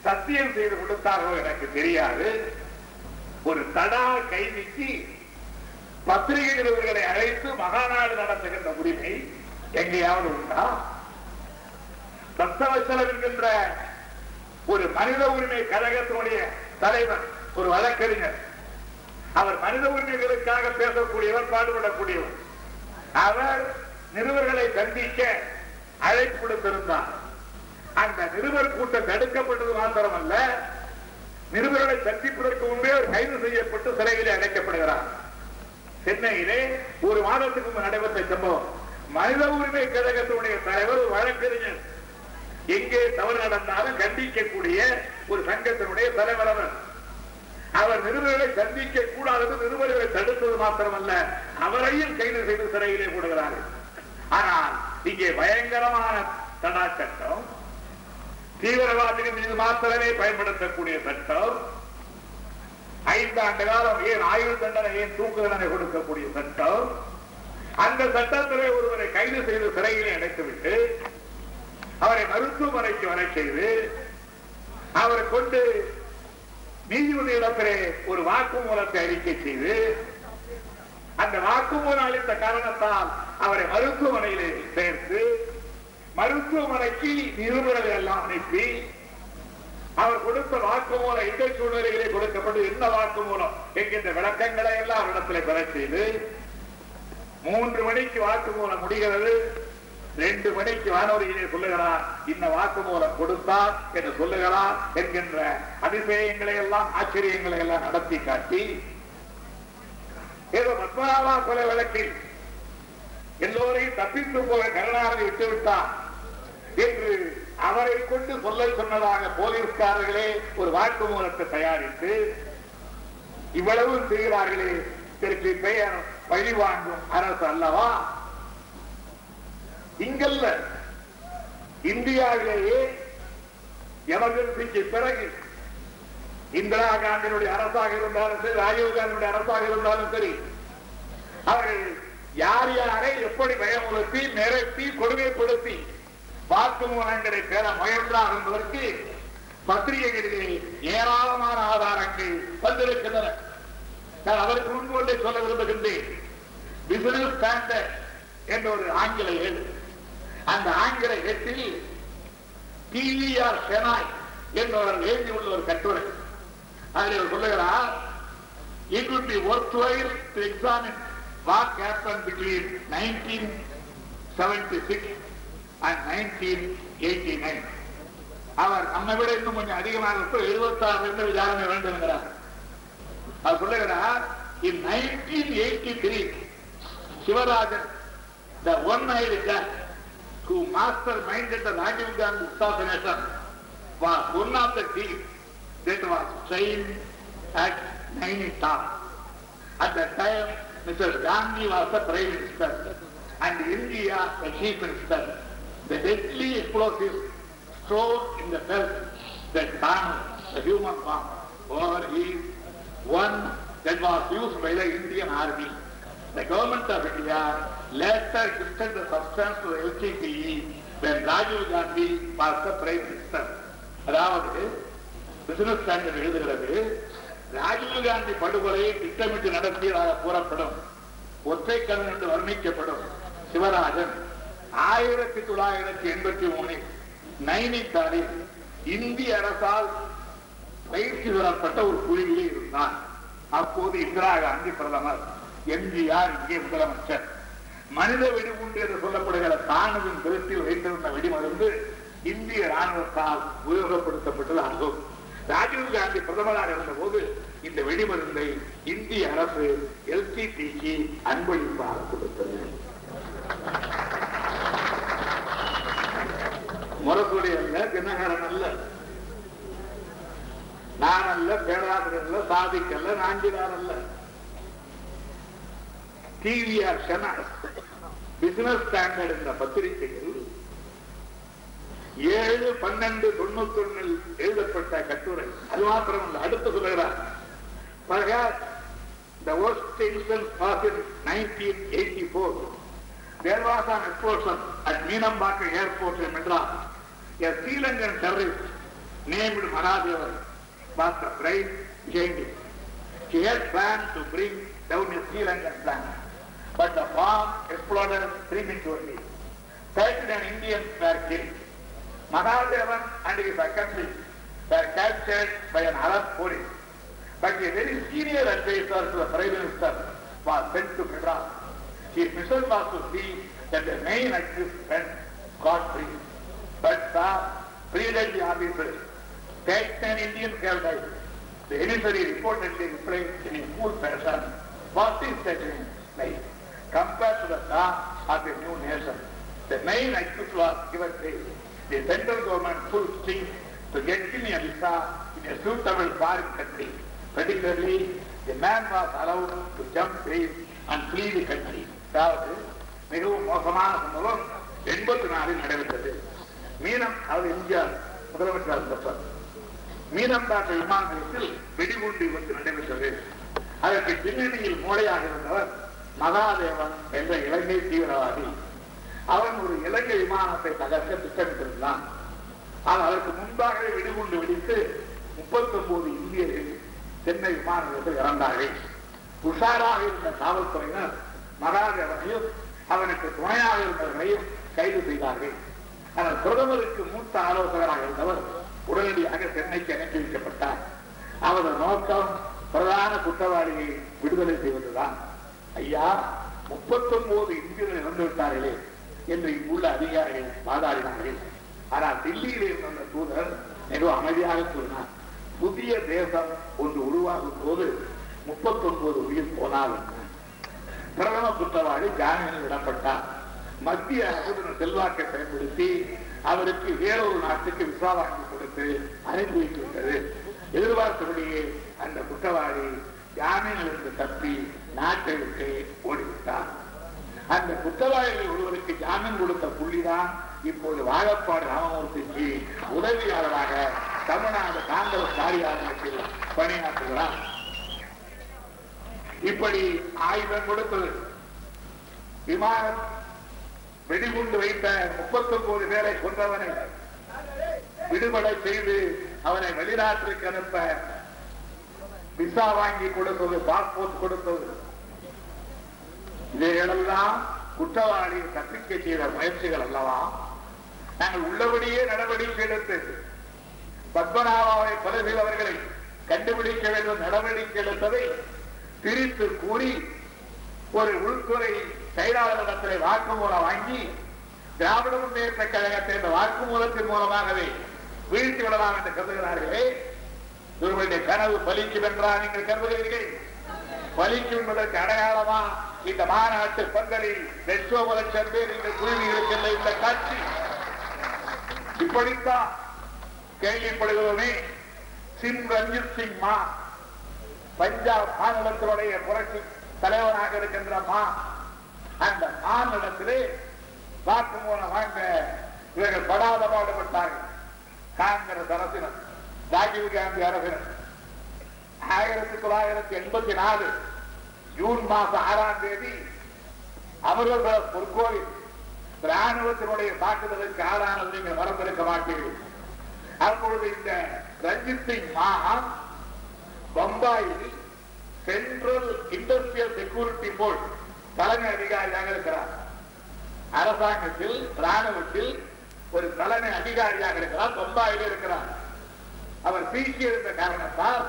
சத்தியம் செய்து கொடுத்தார்களோ எனக்கு தெரியாது. ஒரு தடா கைதிக்கு பத்திரிகை நிறுவனங்களை அழைத்து மகாநாடு நடத்துகின்ற உரிமை எங்கேயாவது உண்டா? ரத்தவச்சலம் என்கின்ற ஒரு மனித உரிமை கழகத்தினுடைய தலைவர், ஒரு வழக்கறிஞர், அவர் மனித உரிமைகளுக்காக பேசக்கூடியவர், பாடுபடக்கூடியவர். அவர் நிருபர்களை சந்திக்க அழைப்பு கொடுத்திருந்தார். அந்த நிருபர் கூட்டம் தடுக்கப்பட்டது மாத்திரம் அல்ல, நிருபர்களை சந்திப்பதற்கு முன்பே அவர் கைது செய்யப்பட்டு சிறையிலே அடைக்கப்படுகிறார். சென்னையிலே ஒரு மாதத்துக்கு முன் நடைபெற்ற சம்பவம். மனித உரிமை கழகத்தினுடைய தலைவர் ஒரு வழக்கறிஞர், எங்கே தவறு நடந்தாலும் கண்டிக்கக்கூடிய ஒரு சங்கத்தினுடைய தலைவர். அவர் நிருபர்களை சந்திக்க கூடாது, நிருபர்களை தடுத்தது மாத்திரமல்ல அவரையும் கைது செய்து சிறையிலே போடுகிறார்கள். ஆனால் இங்கே பயங்கரமான தடா சட்டம், தீவிரவாதிகள் மீது மாத்திரமே பயன்படுத்தக்கூடிய சட்டம், ஐந்தாண்டு காலம் ஏன் ஆயுள் தண்டனை, ஏன் தூக்கு தண்டனை கொடுக்கக்கூடிய சட்டம். அந்த சட்டத்திலே ஒருவரை கைது செய்து சிறையிலே அடைத்துவிட்டு அவரை மருத்துவமனைக்கு வர செய்து அவரை கொண்டு நீதிபதி இடத்திலே ஒரு வாக்குமூலத்தை அறிக்கை செய்து அந்த வாக்குமூலம் அளித்த காரணத்தால் அவரை மருத்துவமனையிலே சேர்த்து மருத்துவமனைக்கு நிருபர்கள் எல்லாம் அனுப்பி அவர் கொடுத்த வாக்குமூலம் எந்த சூழ்நிலைகளே கொடுக்கப்பட்டு என்ன வாக்குமூலம் என்கின்ற விளக்கங்களை எல்லாம் இடத்திலே பெற செய்து மூன்று மணிக்கு வாக்குமூலம் முடிகிறது. ரெண்டு மணிக்கு வானொலியிலே சொல்லுகிறார், இந்த வாக்குமூலம் கொடுத்தார் என்று சொல்லுகிறார் என்கின்ற அதிசயங்களை எல்லாம் ஆச்சரியங்களை எல்லாம் நடத்தி காட்டி ஏதோ பத்மநாபா கொலை வழக்கில் எல்லோரையும் தப்பித்து போக கருணாநிதி விட்டுவிட்டார் என்று அவரை கொண்டு சொல்ல சொன்னதாக போலீஸ்காரர்களே ஒரு வாக்குமூலத்தை தயாரித்து இவ்வளவு செய்கிறார்களே, இதற்கு பெயர் பழிவாங்கும் அரசு அல்லவா? இங்கல்ல, இந்தியாவிலேயே எமர்ஜென்சிக்கு பிறகு இந்திரா காந்தியினுடைய அரசாக இருந்தாலும் சரி, ராஜீவ்காந்தியுடைய அரசாக இருந்தாலும் சரி, அவர்கள் யார் யாரை எப்படி பயமுறுத்தி நிரப்பி கொடுமைப்படுத்தி வாக்குமூலங்களை பெற முயன்றார் என்பதற்கு பத்திரிகைகளிலே ஏராளமான ஆதாரங்கள் வந்திருக்கின்றன. நான் அதற்கு முன்பு ஒன்றை சொல்ல விரும்புகின்றேன். பிசினஸ் ஸ்டாண்டர்ட் என்ற ஒரு ஆங்கில ஏடு, அந்த ஆங்கில ஏட்டில் டி ஆர் செனாய் என்பவர் எழுதியுள்ள ஒரு கட்டுரை, அதில் சொல்லுகிறார், it would be worthwhile to examine what happened between nineteen seventy-six and nineteen eighty-nine. அவர் நம்மை விட இன்னும் கொஞ்சம் அதிகமாக இருக்கும், எழுபத்தாறு என்று விசாரணை வேண்டும் என்கிறார். அவர் சொல்லுகிறார், in nineteen eighty-three Sivarajan, the one-eyed guy who masterminded the Rajiv Gandhi assassination, was one of the thieves that was trained at Nainital. At that time, Mister Gandhi was the prime minister and India the chief minister. The deadly explosive stored in the belt that damaged the human bomb over his one that was used by the Indian army. The government of India later gifted the substance to the L T T E when Rajiv Gandhi was the prime minister. அதாவது Business Standard எழுதுகிறது, ராஜீவ்காந்தி படுகொலையை திட்டமிட்டு நடத்தியதாக கூறப்படும் ஒற்றைக்கணன் என்று வர்ணிக்கப்படும் சிவராஜன் ஆயிரத்தி தொள்ளாயிரத்தி எண்பத்தி மூணில் நைனித்தாலில் இந்திய அரசால் பயிற்சி பெறப்பட்ட ஒரு குழுவிலே இருந்தார். அப்போது இந்திரா காந்தி பிரதமர், எம்ஜிஆர் இங்கே முதலமைச்சர். மனித வெடிகுண்டு என்று சொல்லப்படுகிற தானுவின் கருத்தில் வைத்திருந்த வெடிமருந்து இந்திய ராணுவத்தால் உபயோகப்படுத்தப்பட்டதாகும். ராஜீவ்காந்தி பிரதமராக இருந்த போது இந்த வெடிமருந்தை இந்திய அரசு எல் டி டி க்கு அன்பளிப்பாக கொடுத்தது. முரசொலி அல்ல, தினகரன் அல்ல, நான் அல்ல, பேராசிரியர் அல்ல, சாதிக்கல்ல, நாஞ்சிலார் அல்ல, T R Shenoy Business Standard என்ற பத்திரிகையில் ஏழு பன்னெண்டு தொண்ணூத்தி ஒன்னில் எழுதப்பட்ட கட்டுரை. அது மாத்திரம் அடுத்து சொல்கிறார், The worst instance was in nineteen eighty-four. There was an explosion at Meenambakkam Airport in Madras. A Sri Lankan terrorist named Mahadevan was the brain behind it. He had planned to bring down a Sri Lankan plane, but the bomb exploded prematurely. thirty-nine Indians were killed. Mahadevan and his accomplices were captured by an Arab police. But a very senior advisor to the Prime Minister was sent to Madras. His mission was to see that the main accused got free. But the freedom officers, thirty-nine Indians have died. The emissary reportedly replied in a cool fashion, "What is that like compared to the task of a new nation?" The main accused was given bail. The central government pulled strings to get him a visa in a suitable foreign country. Particularly, the man was allowed to jump grave and flee the country. அதாவது மிகவும் மோசமான சம்பவம் எண்பத்தி நாலில் நடைபெற்றது. மீனம் அவர் இந்தியார் முதலமைச்சர் இருந்தவர். மீனம்பாக்க விமான நிலையத்தில் வெடிகுண்டு விபத்து நடைபெற்றது. அதற்கு பின்னணியில் மூளையாக இருந்தவர் மகாதேவன் என்ற இலங்கை தீவிரவாதி. அவன் ஒரு இலங்கை விமானத்தை தகர்க்க திட்டமிட்டிருந்தான். ஆனால் அதற்கு முன்பாகவே வெடிகுண்டு வெடித்து முப்பத்தி ஒன்பது இந்தியர்கள் சென்னை விமான நிலையத்தில் இறந்தார்கள். உஷாராக இருந்த காவல்துறையினர் மகாதேவனையும் அவனுக்கு துணையாக இருந்தவர்களையும் கைது செய்தார்கள். ஆனால் பிரதமருக்கு மூத்த ஆலோசகராக இருந்தவர் உடனடியாக சென்னைக்கு அனுப்பி வைக்கப்பட்டார். அவரது நோக்கம் பிரதான குற்றவாளியை விடுதலை செய்வதுதான். ஐயா, முப்பத்தி ஒன்பது இந்தியர்கள் இறந்துவிட்டார்களே என்று இங்குள்ள அதிகாரிகள் வாதாடினார்கள். ஆனால் தில்லியில் இருந்த தூதர் மிகவும் அமைதியாக கூறினார், புதிய தேசம் ஒன்று உருவாகும் போது முப்பத்தி ஒன்பது உயிர் போனால் பிரதம குற்றவாளி ஜாமீனில் விடப்பட்டார். மத்திய அரசு செல்வாக்கை பயன்படுத்தி அவருக்கு வேறொரு நாட்டுக்கு விசா வாங்கி கொடுத்து அனுப்பி வைத்துவிட்டது. எதிர்பார்த்தபடியே அந்த குற்றவாளி ஜாமீனில் இருந்து தப்பி நாட்டை விட்டு ஓடிவிட்டார். அந்த குற்றவாளிகள் ஒருவருக்கு ஜாமீன் கொடுத்த புள்ளிதான் இப்போது வாழப்பாடு ராமமூர்த்திக்கு உதவியாளராக தமிழ்நாடு காங்கிரஸ் காரியாலயத்தில் பணியாற்றுகிறார். இப்படி ஆயுதம் கொடுத்தது, விமானம் வெடிகுண்டு வைத்த முப்பத்தி ஒன்பது பேரை கொன்றவனை விடுதலை செய்து அவனை வெளிநாட்டிற்கு அனுப்ப விசா வாங்கி கொடுத்தது, பாஸ்போர்ட் கொடுத்தது, இதையெல்லாம் குற்றவாளியை தப்பிக்க செய்த முயற்சிகள் அல்லவா? நாங்கள் உள்ளபடியே நடவடிக்கை எடுத்து பத்மநாபாவை கொலை செய்தவர்களை கண்டுபிடிக்க வேண்டும் நடவடிக்கை எடுத்ததை பிரித்து கூறி ஒரு உள்துறை செயலாளரிடத்திலே வாக்குமூலம் வாங்கி திராவிட முன்னேற்ற கழகத்தை இந்த வாக்குமூலத்தின் மூலமாகவே வீழ்த்து விடலாம் என்று கருதுகிறார்களே, இவர்களுடைய கனவு பலிக்கும் என்றா நீங்கள் கருதுகிறீர்கள்? பலிக்கும் என்பதற்கு அடையாளமா இந்த மாநாட்டு பந்தலில் லட்சோப லட்சம் பேர் இந்த குழுவிகளுக்கு இந்த காட்சி? இப்படித்தான் கேள்விப்படுகிறோமே. சிங் ரஞ்சித் சிங் மா, பஞ்சாப் மாநிலத்தினுடைய புரட்சி தலைவராக இருக்கின்ற மா, அந்த மாநிலத்திலே வாக்குமூலம் வாங்க இவர்கள் படாத பாடுபட்டார்கள். காங்கிரஸ் அரசினர், ராஜீவ்காந்தி அரசினர் ஆயிரத்தி தொள்ளாயிரத்தி எண்பத்தி நாலு ஜூன் மாதம் ஆறாம் தேதி அமிர்தலிங்கம் பொற்கோவில் ராணுவத்தினுடைய தாக்குதலுக்கு ஆளானது நீங்கள் மறந்திருக்க மாட்டீர்கள். அப்பொழுது இந்த ரஞ்சித் சிங் மகா பம்பாயில் சென்ட்ரல் இண்டஸ்ட்ரியல் செக்யூரிட்டி போர்டு தலைமை அதிகாரியாக இருக்கிறார். அரசாங்கத்தில் ராணுவத்தில் ஒரு தலைமை அதிகாரியாக இருக்கிறார், பம்பாயில் இருக்கிறார். அவர் தீக்கியிருந்த காரணத்தால்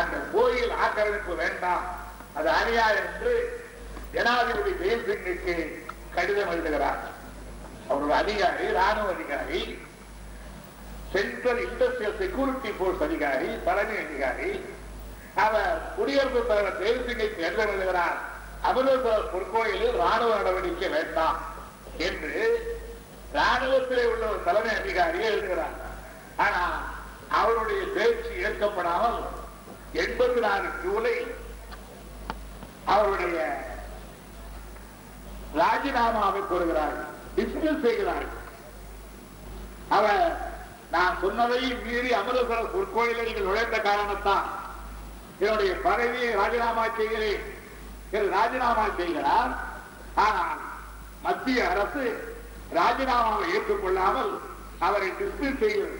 அந்த கோயில் ஆக்கிரமிப்பு வேண்டாம், அது அநியாயம் என்று ஜனாதிபதி பீம் சிங்கிற்கு கடிதம் எழுதுகிறார். அவருடைய அதிகாரி, ராணுவ அதிகாரி, சென்ட்ரல் இண்டஸ்ட்ரியல் செக்யூரிட்டி போர்ஸ் அதிகாரி, தலைமை அதிகாரி, அவர் குடியரசு தலைவர் தேசிங்கை கடிதம் எழுதுகிறார், அமிர்தசரஸ் பொற்கோயிலில் ராணுவ நடவடிக்கை வேண்டாம் என்று ராணுவத்திலே உள்ள ஒரு தலைமை அதிகாரியை எழுதுகிறார். ஆனால் அவருடைய பேச்சு ஏற்கப்படாமல் எண்பத்தி நாலு ஜூலை அவருடைய ராஜினாமாவை கூறுகிறார்கள், டிஸ்மிஸ் செய்கிறார்கள். அவர் நான் சொன்னதையும் மீறி அமிர்தசரஸ் பொற்கோயிலில் நீங்கள் நுழைந்த காரணத்தான் என்னுடைய பதவியை ராஜினாமா செய்கிறேன் என்று ராஜினாமா செய்கிறார். ஆனால் மத்திய அரசு ராஜினாமாவை ஏற்றுக்கொள்ளாமல் அவரை டிஸ்மிஸ் செய்கிறது.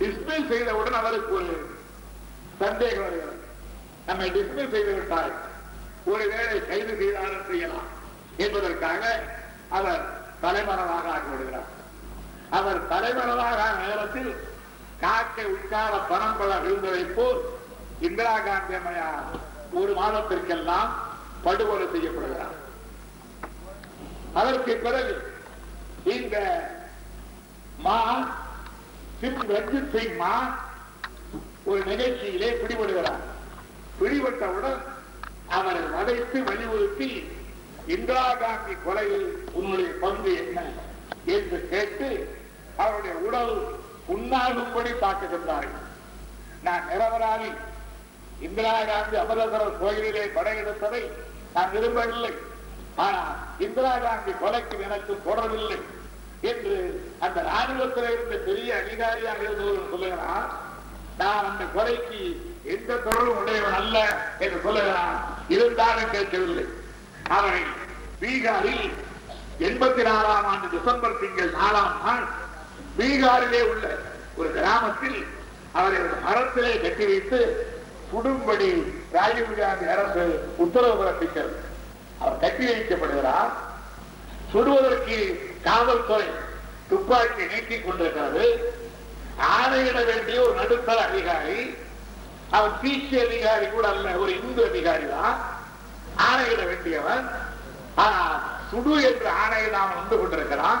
டிஸ்மிஸ் செய்தவுடன் அவருக்கு ஒரு சந்தேகம் வருகிறது, நம்மை டிஸ்மிஸ் செய்து விட்டார், ஒருவேளை கைது செய்தாலும் செய்யலாம் என்பதற்காக அவர் தலைமறைவாக ஆகிவிடுகிறார். அவர் தலைமறைவாக நேரத்தில் காக்கை உட்கார பணம் பல விழுந்ததை போல் இந்திரா காந்தி அம்மையார் ஒரு மாதத்திற்கெல்லாம் படுகொலை செய்யப்படுகிறார். அதற்கு பிறகு இந்த மான் ரஞ்சித் சிங் மான் ஒரு நிகழ்ச்சியிலே பிடிபடுகிறார். பிடிபட்டவுடன் அவரை வதைத்து வலியுறுத்தி இந்திரா காந்தி கொலையில் உன்னுடைய பங்கு என்ன என்று கேட்டு அவருடைய உடல் உண்ணாகும்படி தாக்குகின்றார்கள். நான் நிரபராதி, இந்திரா காந்தி அமிர்தசரஸ் கோயிலிலே படையெடுத்ததை நான் விரும்பவில்லை, ஆனால் இந்திரா காந்தி கொலைக்கு எனக்கு தொடரவில்லை என்று அந்த ராணுவத்தில் இருந்த பெரிய அதிகாரியாக இருந்தவர்கள் சொல்லுகிறார். நான் அந்த கொலைக்கு எந்த தொடரும் உடையவன் அல்ல என்று சொல்லுகிறான். இருந்தாலும் கேட்கவில்லை. அவரை பீகாரில் எண்பத்தி நாலாம் ஆண்டு டிசம்பர் திங்கள் நாலாம் நாள் பீகாரிலே உள்ள ஒரு கிராமத்தில் அவரை ஒரு மரத்திலே கட்டி வைத்து சுடும்படி ராஜீவ்காந்தி அரசு உத்தரவு பிறப்பிக்கிறது. அவர் கட்டி வைக்கப்படுகிறார். சுடுவதற்கு காவல்துறை துப்பாக்கி நீட்டிக் கொண்டிருக்கிறது. ஆணையிட வேண்டிய ஒரு நடுத்தர அதிகாரி, அவர் பிசி அதிகாரி கூட அல்ல, ஒரு இந்து அதிகாரி தான் ஆணையிட வேண்டியவன். சுடு என்று ஆணையிடாமல் வந்து கொண்டிருக்கிறான்.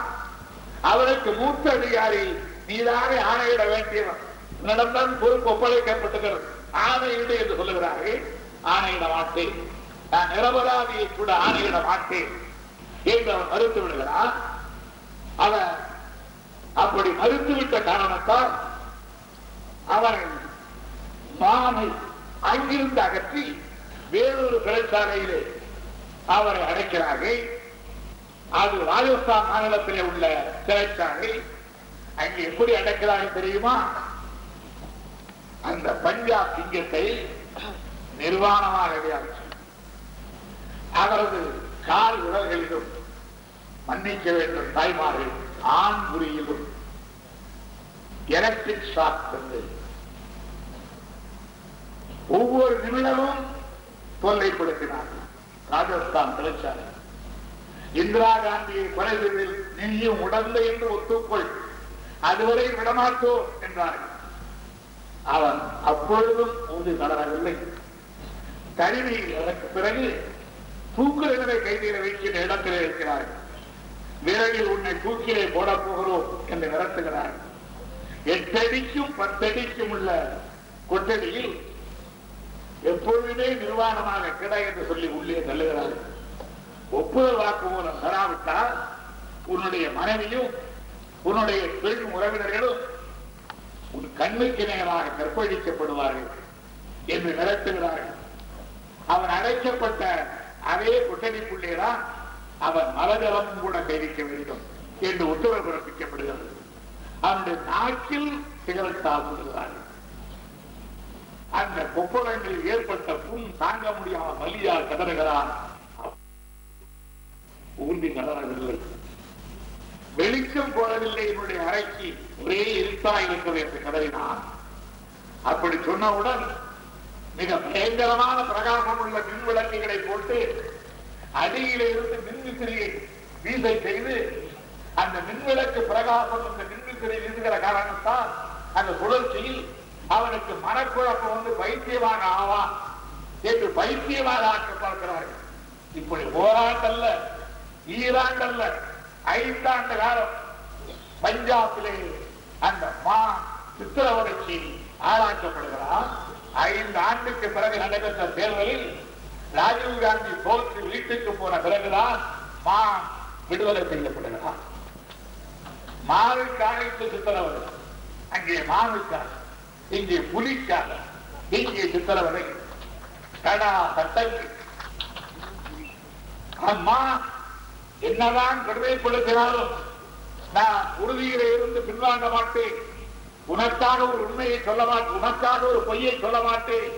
அவருக்கு மூத்த அதிகாரி நீதானே ஆணையிட வேண்டியவன், நடந்தான் பொறுப்பு ஒப்படைக்கப்பட்டுகிறது, ஆணையிடு என்று சொல்லுகிறார்கள். ஆணையிட மாட்டேன், நான் நிரபராதியை கூட ஆணையிட மாட்டேன் என்று அவன் மறுத்து விடுகிறான். அவர் அப்படி மறுத்துவிட்ட காரணத்தால் அவன் மானை அங்கிருந்து அகற்றி வேறொரு சிறைச்சாலையிலே அவரை அடைக்கிறார்கள். அது ராஜஸ்தான் மாநிலத்திலே உள்ள சிறைச்சாலை. அங்கு எப்படி அடைக்கிறார்கள் தெரியுமா? அந்த பஞ்சாப் சிங்கத்தை நிர்வாணமாக அவரது கால் உடல்களிலும், மன்னிக்க வேண்டும் தாய்மார்கள், ஆண் குறியிலும் எலக்ட்ரிக் ஷாக் வந்து ஒவ்வொரு நிமிடமும் தொல்லைப்படுத்தினார்கள். ராஜஸ்தான் சிறைச்சாலை. இந்திரா காந்தியை கொலை செய்வதில் நீயும் உடந்தை என்று ஒத்துக்கொள், அதுவரை விடமாட்டோம் என்றார்கள். அவன் அப்பொழுதும் உறுதி தளரவில்லை. தனிமையில் அதற்கு பிறகு தூக்குகளை கைதிகளை வைக்கின்ற இடத்திலே இருக்கிறார்கள். விரைவில் உன்னை தூக்கிலே போடப் போகிறோம் என்று நிறுத்துகிறார்கள். எட்டடிக்கும் பத்தடிக்கும் உள்ள கொட்டடியில் எப்பொழுதுமே நிர்வாணமாக கிட என்று சொல்லி உள்ளே தள்ளுகிறார்கள். ஒப்புதல் வாக்கு மூலம் தராவிட்டால் உன்னுடைய மனைவியும் உன்னுடைய பெண் உறவினர்களும் உன் கண்ணுக்கு நேராக கற்பழிக்கப்படுவார்கள் என்று நிறுத்துகிறார்கள். அவன் அடைக்கப்பட்ட அதே கொட்டடிக்குள்ளேதான் அவன் மலஜலமும் கூட கைவிக்க வேண்டும் என்று உத்தரவு பிறப்பிக்கப்படுகிறது. அவனுடைய நாக்கில் சிகரெட் தாக்குகிறார்கள். அந்த கொப்பளங்களில் ஏற்பட்ட புண் தாங்க முடியாத வலியால் கதறுகிறான். ஊந்தி கதறவில்லை, வெளிச்சம் போடவில்லை. என்னுடைய அறைக்கு ஒரே இருத்தா இருக்கிறது என்று கதறினான். அப்படி சொன்னவுடன் மிக பயங்கரமான பிரகாசம் உள்ள மின் விளக்குகளை போட்டு அடியில இருந்து மின்விசிறியை வீசை செய்து அந்த மின்விளக்கு பிரகாசம் அந்த மின்விசிறி வீசுகிற காரணத்தால் அந்த சுழற்சியில் அவனுக்கு மனக்குழப்பம் வந்து பைத்தியமாக ஆவான் என்று பைத்தியமாக ஆக்க பார்க்கிறார்கள். இப்படி ஓராண்டல்ல ஈராண்டல்ல ஐந்தாண்டு காலம் பஞ்சாபிலே அந்த மா சித்திரவதைக்கு ஆளாக்கப்படுகிறான். ஐந்து ஆண்டுக்கு பிறகு நடைபெற்ற தேர்தலில் ராஜீவ்காந்தி தோற்று வீட்டுக்கு போன பிறகுதான் மான் விடுதலை செய்யப்படுகிறார். மானுக்காக சித்திரவதை, அங்கே மானுக்காக, இங்கே புலிக்காக, இங்கே சித்திரவதை, கடா சட்டங்கள். அம்மா என்னதான் கடுமைப்படுத்தினாலும் நான் உறுதியிலே இருந்து பின்வாங்க மாட்டேன். உனக்காக ஒரு உண்மையை சொல்ல மாட்டேன், உனக்காக ஒரு பொய்யை சொல்ல மாட்டேன்.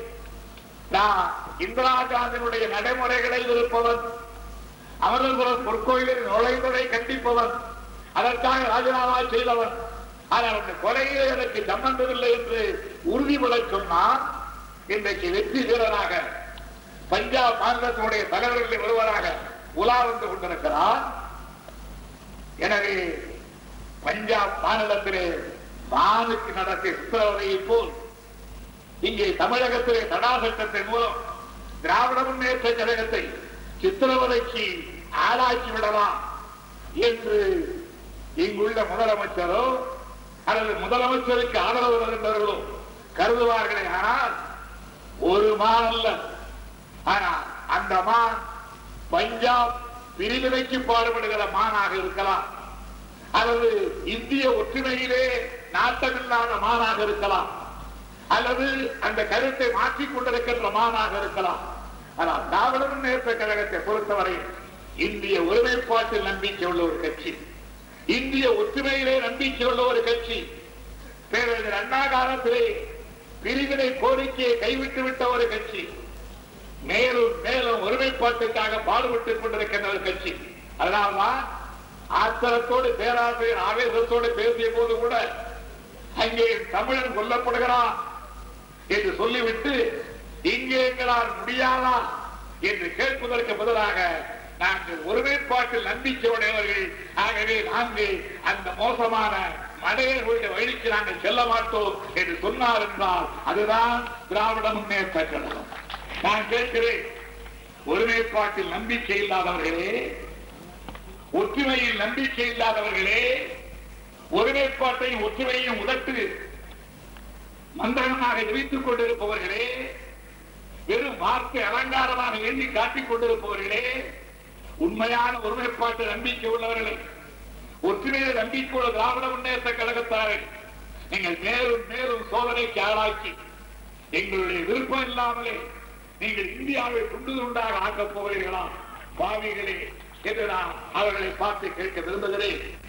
நான் இந்திரா காந்தியினுடைய நடைமுறைகளில் இருப்பவன், அமிர்தபுரம் பொற்கோயிலில் நுழைந்ததை கண்டிப்பவன், அதற்காக ராஜினாமா செய்தவன். ஆனால் அந்த கொலையிலே எனக்கு சம்பந்தமில்லை என்று உறுதிமொழி சொன்னால் இன்றைக்கு வெற்றி வீரனாக பஞ்சாப் மாநிலத்தினுடைய தலைவர்களில் ஒருவராக உலா வந்து கொண்டிருக்கிறார். எனவே பஞ்சாப் மாநிலத்திலே மானுக்கு நடத்திய சித்திரவதையை போல் இங்கே தமிழகத்திலே தடா சட்டத்தின் மூலம் திராவிட முன்னேற்ற கழகத்தை சித்திரவதைக்கு ஆளாக்கி விடலாம் என்று இங்குள்ள முதலமைச்சரோ அல்லது முதலமைச்சருக்கு ஆதரவு வருகின்றவர்களோ கருதுவார்களே. ஆனால் ஒரு மான் அல்ல, ஆனால் அந்த மான் பஞ்சாப் பிரிவினைக்கு பாடுபடுகிற மானாக இருக்கலாம், அல்லது இந்திய ஒற்றுமையிலே நாட்டமில்லாத மானாக இருக்கலாம், அல்லது அந்த கருத்தை மாற்றிக் கொண்டிருக்கின்ற மானாக இருக்கலாம். ஆனால் திராவிட முன்னேற்ற கழகத்தை பொறுத்தவரை இந்திய ஒருமைப்பாட்டில் நம்பிக்கை உள்ள ஒரு கட்சி, இந்திய ஒற்றுமையிலே நம்பிக்கை உள்ள ஒரு கட்சி. பேரறிஞர் அண்ணா காலத்திலே பிரிவினை கோரிக்கையை கைவிட்டுவிட்ட ஒரு கட்சி, மேலும் மேலும் ஒருமைப்பாட்டுக்காக பாடுபட்டுக் கொண்டிருக்கின்ற ஒரு கட்சி. அதனால்தான் ஆத்திரத்தோடு பேராசிரியர் ஆவேசத்தோடு பேசிய போது கூட அங்கே தமிழன் கொல்லப்படுகிறான் என்று சொல்லிவிட்டு இங்கே எங்களால் முடியாதா என்று கேட்பதற்கு பதிலாக நாங்கள் ஒருமைப்பாட்டில் நம்பிக்கை உடையவர்கள், ஆகவே நாங்கள் அந்த மோசமான மடையர்களுடைய வழிக்கு நாங்கள் செல்ல மாட்டோம் என்று சொன்னார் என்றால் அதுதான் திராவிட முன்னேற்ற கழகம். நான் கேட்கிறேன், ஒருமைப்பாட்டில் நம்பிக்கை இல்லாதவர்களே, ஒற்றுமையில் நம்பிக்கை இல்லாதவர்களே, ஒருமைப்பாட்டையும் ஒற்றுமையையும் உதட்டு மந்திரமாக நினைத்துக் கொண்டிருப்பவர்களே, வெறும் வார்த்தை அலங்காரமாக எழுதி காட்டிக் கொண்டிருப்பவர்களே, உண்மையான ஒருமைப்பாட்டு நம்பிக்கை உள்ளவர்களை, ஒற்றுமையை நம்பிக்கை உள்ள திராவிட முன்னேற்ற கழகத்தாரை நீங்கள் மேலும் மேலும் சோதனைக்கு ஆளாக்கி எங்களுடைய விருப்பம் இல்லாமலே நீங்கள் இந்தியாவை துண்டு துண்டாக ஆக்கப் போகிறீர்களா பாவிகளே என்று நான் அவர்களை பார்த்து கேட்க விரும்புகிறேன்.